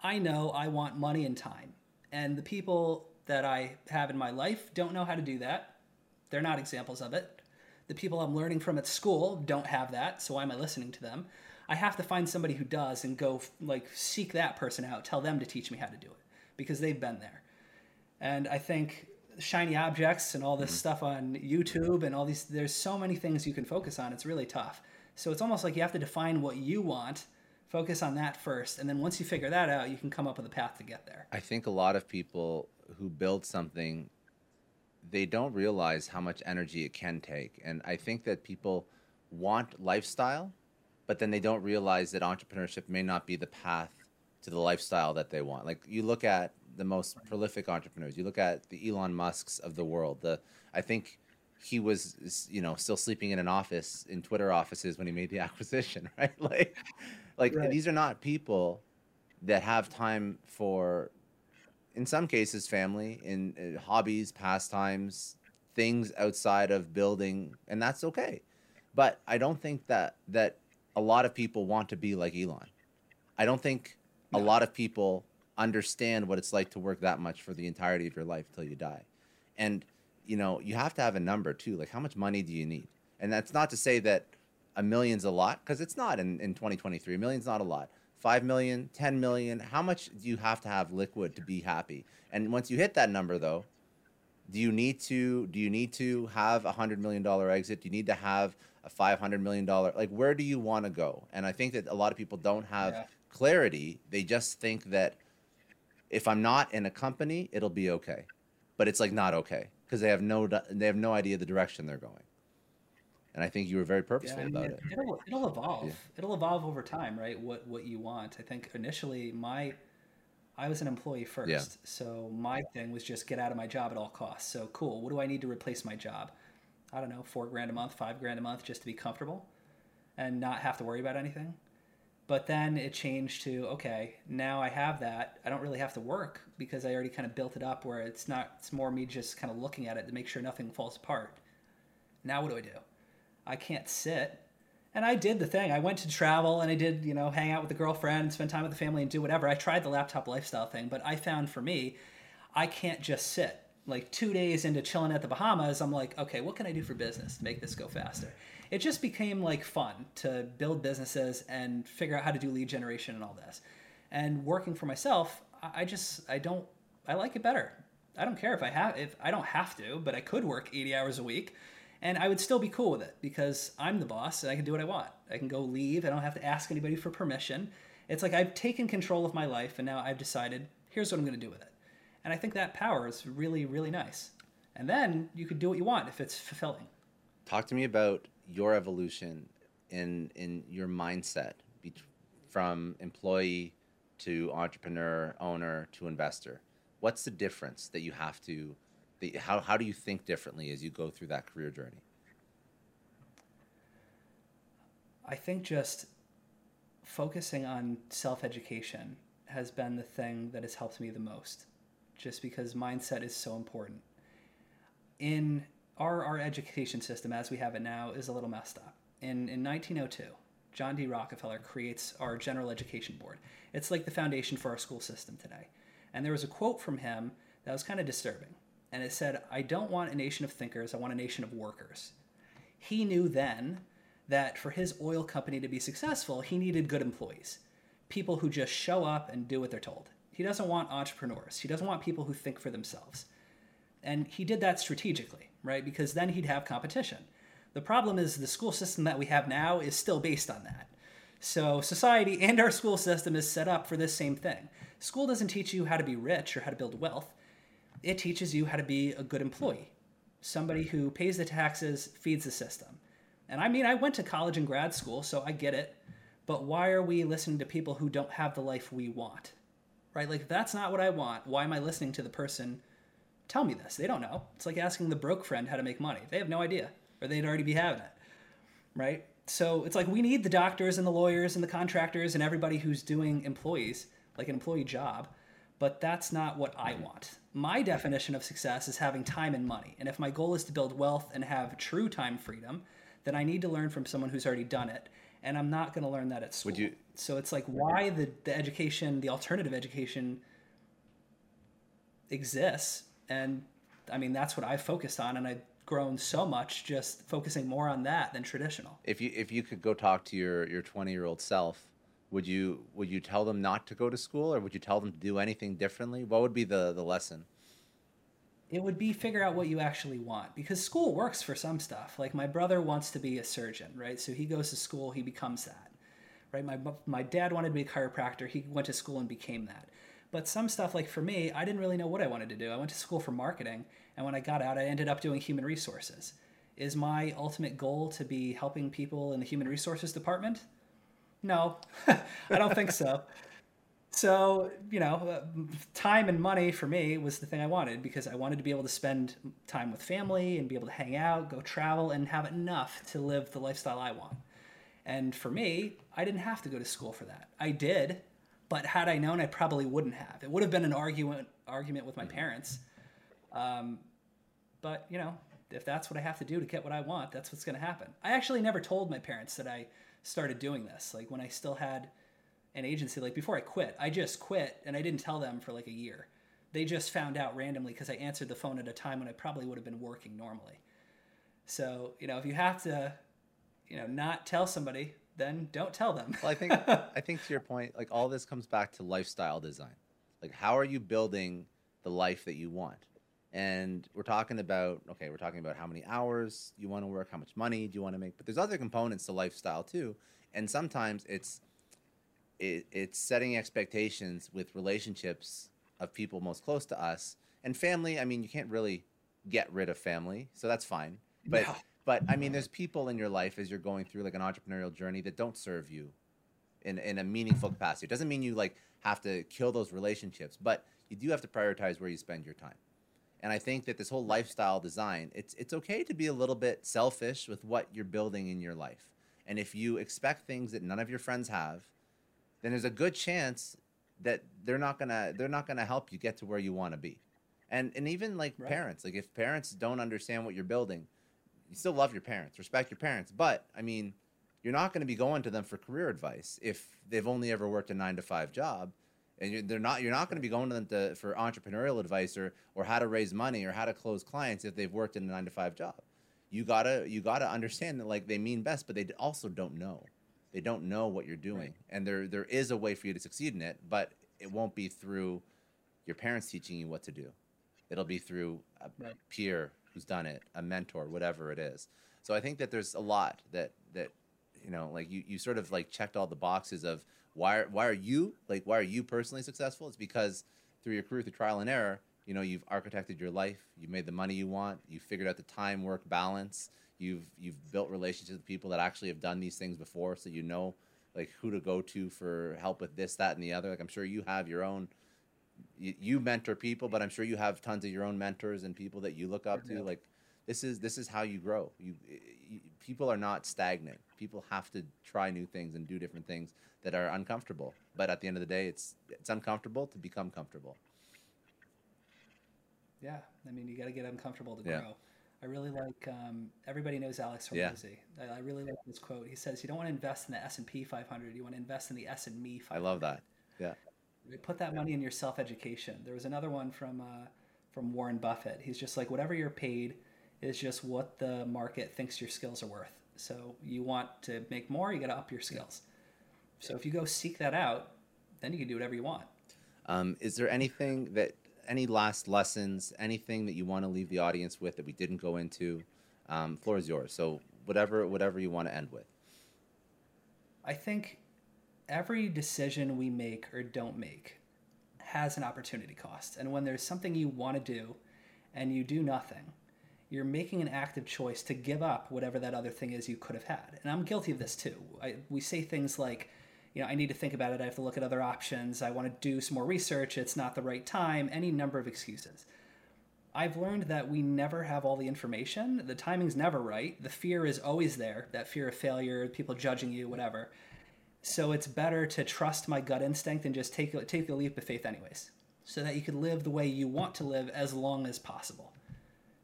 I know I want money and time. And the people that I have in my life don't know how to do that. They're not examples of it. The people I'm learning from at school don't have that. So why am I listening to them? I have to find somebody who does and go like seek that person out, tell them to teach me how to do it because they've been there. And I think shiny objects and all this stuff on YouTube and all these, there's so many things you can focus on. It's really tough. So it's almost like you have to define what you want, focus on that first. And then once you figure that out, you can come up with a path to get there. I think a lot of people who build something, they don't realize how much energy it can take. And I think that people want lifestyle, but then they don't realize that entrepreneurship may not be the path to the lifestyle that they want. Like, you look at the most prolific entrepreneurs, you look at the Elon Musks of the world. I think he was, still sleeping in an office, in Twitter offices, when he made the acquisition, right? Like, these are not people that have time for, in some cases, family, in hobbies, pastimes, things outside of building, and that's okay. But I don't think that a lot of people want to be like Elon. I don't think a lot of people understand what it's like to work that much for the entirety of your life till you die. And, you have to have a number too. Like, how much money do you need? And that's not to say that a million's a lot, because it's not in 2023. A million's not a lot. 5 million, 10 million. How much do you have to have liquid to be happy? And once you hit that number, though, do you need to have $100 million exit? Do you need to have a $500 million? Like, where do you want to go? And I think that a lot of people don't have clarity. They just think that if I'm not in a company, it'll be okay. But it's like not okay, because they have no idea the direction they're going. And I think you were very purposeful about it. It'll evolve. Yeah. It'll evolve over time, right? What you want. I think initially I was an employee first. Yeah. So my thing was just get out of my job at all costs. So cool. What do I need to replace my job? I don't know, $4,000 a month, $5,000 a month, just to be comfortable and not have to worry about anything. But then it changed to, okay, now I have that. I don't really have to work because I already kind of built it up where it's more me just kind of looking at it to make sure nothing falls apart. Now what do? I can't sit. And I did the thing. I went to travel and I did, hang out with the girlfriend, spend time with the family and do whatever. I tried the laptop lifestyle thing, but I found for me, I can't just sit. Like 2 days into chilling at the Bahamas, I'm like, okay, what can I do for business to make this go faster? It just became like fun to build businesses and figure out how to do lead generation and all this. And working for myself, I like it better. I don't care if I don't have to, but I could work 80 hours a week and I would still be cool with it because I'm the boss and I can do what I want. I can go leave. I don't have to ask anybody for permission. It's like I've taken control of my life and now I've decided here's what I'm going to do with it. And I think that power is really, really nice. And then you could do what you want if it's fulfilling. Talk to me about your evolution in your mindset from employee to entrepreneur, owner to investor. What's the difference that you have to, how do you think differently as you go through that career journey? I think just focusing on self-education has been the thing that has helped me the most. Just because mindset is so important. In our education system, as we have it now, is a little messed up. In 1902, John D. Rockefeller creates our General Education Board. It's like the foundation for our school system today. And there was a quote from him that was kind of disturbing. And it said, "I don't want a nation of thinkers, I want a nation of workers." He knew then that for his oil company to be successful, he needed good employees. People who just show up and do what they're told. He doesn't want entrepreneurs. He doesn't want people who think for themselves. And he did that strategically, right? Because then he'd have competition. The problem is the school system that we have now is still based on that. So society and our school system is set up for this same thing. School doesn't teach you how to be rich or how to build wealth. It teaches you how to be a good employee, somebody who pays the taxes, feeds the system. And I mean, I went to college and grad school, so I get it. But why are we listening to people who don't have the life we want? Right? Like, if that's not what I want, why am I listening to the person tell me this? They don't know. It's like asking the broke friend how to make money. They have no idea, or they'd already be having it, right? So it's like we need the doctors and the lawyers and the contractors and everybody who's doing employees, like an employee job, but that's not what I want. My definition of success is having time and money. And if my goal is to build wealth and have true time freedom, then I need to learn from someone who's already done it. And I'm not going to learn that at school. So it's like why the education, the alternative education exists. And I mean, that's what I focused on. And I've grown so much just focusing more on that than traditional. If you could go talk to your 20-year-old self, would you tell them not to go to school, or would you tell them to do anything differently? What would be the lesson? It would be figure out what you actually want, because school works for some stuff. Like my brother wants to be a surgeon, right? So he goes to school, he becomes that, right? My dad wanted to be a chiropractor. He went to school and became that. But some stuff, like for me, I didn't really know what I wanted to do. I went to school for marketing. And when I got out, I ended up doing human resources. Is my ultimate goal to be helping people in the human resources department? No, I don't think so. So, you know, time and money for me was the thing I wanted, because I wanted to be able to spend time with family and be able to hang out, go travel, and have enough to live the lifestyle I want. And for me, I didn't have to go to school for that. I did, but had I known, I probably wouldn't have. It would have been an argument with my parents. But, you know, if that's what I have to do to get what I want, that's what's going to happen. I actually never told my parents that I started doing this. Like, when I still had an agency, like before I quit, I just quit and I didn't tell them for like a year. They just found out randomly because I answered the phone at a time when I probably would have been working normally. So, you know, if you have to, you know, not tell somebody, then don't tell them. Well, I think to your point, like, all this comes back to lifestyle design. Like, how are you building the life that you want? And we're talking about how many hours you want to work, how much money do you want to make, but there's other components to lifestyle too. And sometimes it's setting expectations with relationships of people most close to us, and family. I mean, you can't really get rid of family, so that's fine. But no. But I mean, there's people in your life as you're going through like an entrepreneurial journey that don't serve you in a meaningful capacity. It doesn't mean you like have to kill those relationships, but you do have to prioritize where you spend your time. And I think that this whole lifestyle design, it's okay to be a little bit selfish with what you're building in your life. And if you expect things that none of your friends have, then there's a good chance that they're not gonna help you get to where you want to be, and even like right. Parents, like if parents don't understand what you're building, you still love your parents, respect your parents, but I mean, you're not going to be going to them for career advice if they've only ever worked a 9-to-5 job, and you're not going to be going to them for entrepreneurial advice or how to raise money or how to close clients if they've worked in a 9-to-5 job. You gotta understand that like they mean best, but they also don't know. They don't know what you're doing. Right. And there is a way for you to succeed in it, but it won't be through your parents teaching you what to do. It'll be through a right. peer who's done it, a mentor, whatever it is. So I think that there's a lot that you know, like you sort of like checked all the boxes of why are you personally successful? It's because through your career, through trial and error, you know, you've architected your life, you've made the money you want, you figured out the time work balance. You've built relationships with people that actually have done these things before, so you know like who to go to for help with this, that, and the other. Like I'm sure you have your own, you mentor people, but I'm sure you have tons of your own mentors and people that you look up to. Like this is how you grow. People are not stagnant. People have to try new things and do different things that are uncomfortable. But at the end of the day, it's uncomfortable to become comfortable. Yeah, I mean you got to get uncomfortable to grow. Yeah. I really like, everybody knows Alex Hormozi. Yeah. I really like this quote. He says, you don't want to invest in the S&P 500. You want to invest in the S&Me 500. I love that. Yeah. Put that money in your self-education. There was another one from Warren Buffett. He's just like, whatever you're paid is just what the market thinks your skills are worth. So you want to make more, you got to up your skills. Yeah. So if you go seek that out, then you can do whatever you want. Is there anything that, any last lessons, anything that you want to leave the audience with that we didn't go into? Floor is yours. So whatever you want to end with. I think every decision we make or don't make has an opportunity cost. And when there's something you want to do and you do nothing, you're making an active choice to give up whatever that other thing is you could have had. And I'm guilty of this too. We say things like, you know, I need to think about it. I have to look at other options. I want to do some more research. It's not the right time. Any number of excuses. I've learned that we never have all the information. The timing's never right. The fear is always there, that fear of failure, people judging you, whatever. So it's better to trust my gut instinct and just take a leap of faith anyways, so that you could live the way you want to live as long as possible.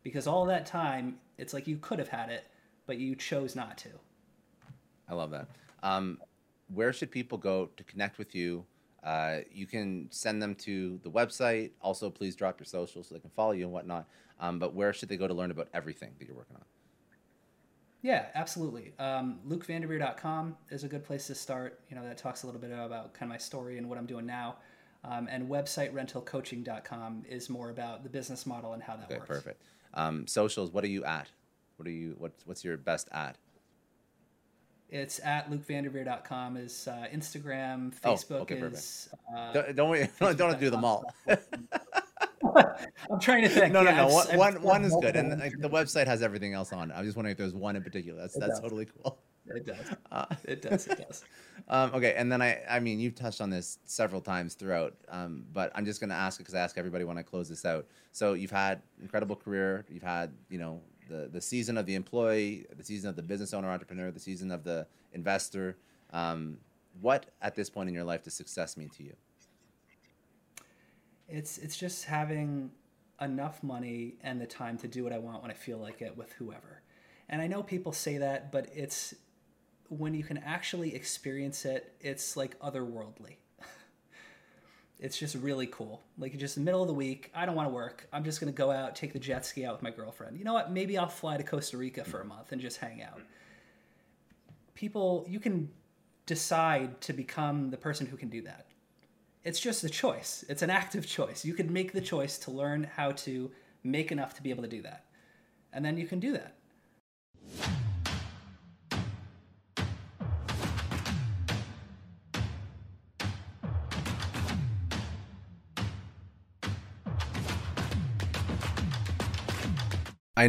Because all that time, it's like you could have had it, but you chose not to. I love that. Where should people go to connect with you? You can send them to the website. Also, please drop your socials so they can follow you and whatnot. But where should they go to learn about everything that you're working on? Yeah, absolutely. LukeVanderveer.com is a good place to start. You know, that talks a little bit about kind of my story and what I'm doing now. And websiterentalcoaching.com is more about the business model and how that works. Okay, perfect. Socials, what are you at? What's your best ad? It's at lukevanderveer.com is Instagram, Facebook is... Don't do them all. I'm trying to think. No. One is good. And the website has everything else on. I was just wondering if there's one in particular. That's totally cool. It does. It does. Okay. And then I mean, you've touched on this several times throughout, but I'm just going to ask it because I ask everybody when I close this out. So you've had incredible career. You've had, you know, the season of the employee, the season of the business owner, entrepreneur, the season of the investor. What at this point in your life does success mean to you? It's just having enough money and the time to do what I want when I feel like it with whoever. And I know people say that, but it's when you can actually experience it, it's like otherworldly. It's just really cool. Like just in the middle of the week, I don't want to work. I'm just going to go out, take the jet ski out with my girlfriend. You know what? Maybe I'll fly to Costa Rica for a month and just hang out. People, you can decide to become the person who can do that. It's just a choice. It's an active choice. You can make the choice to learn how to make enough to be able to do that. And then you can do that. I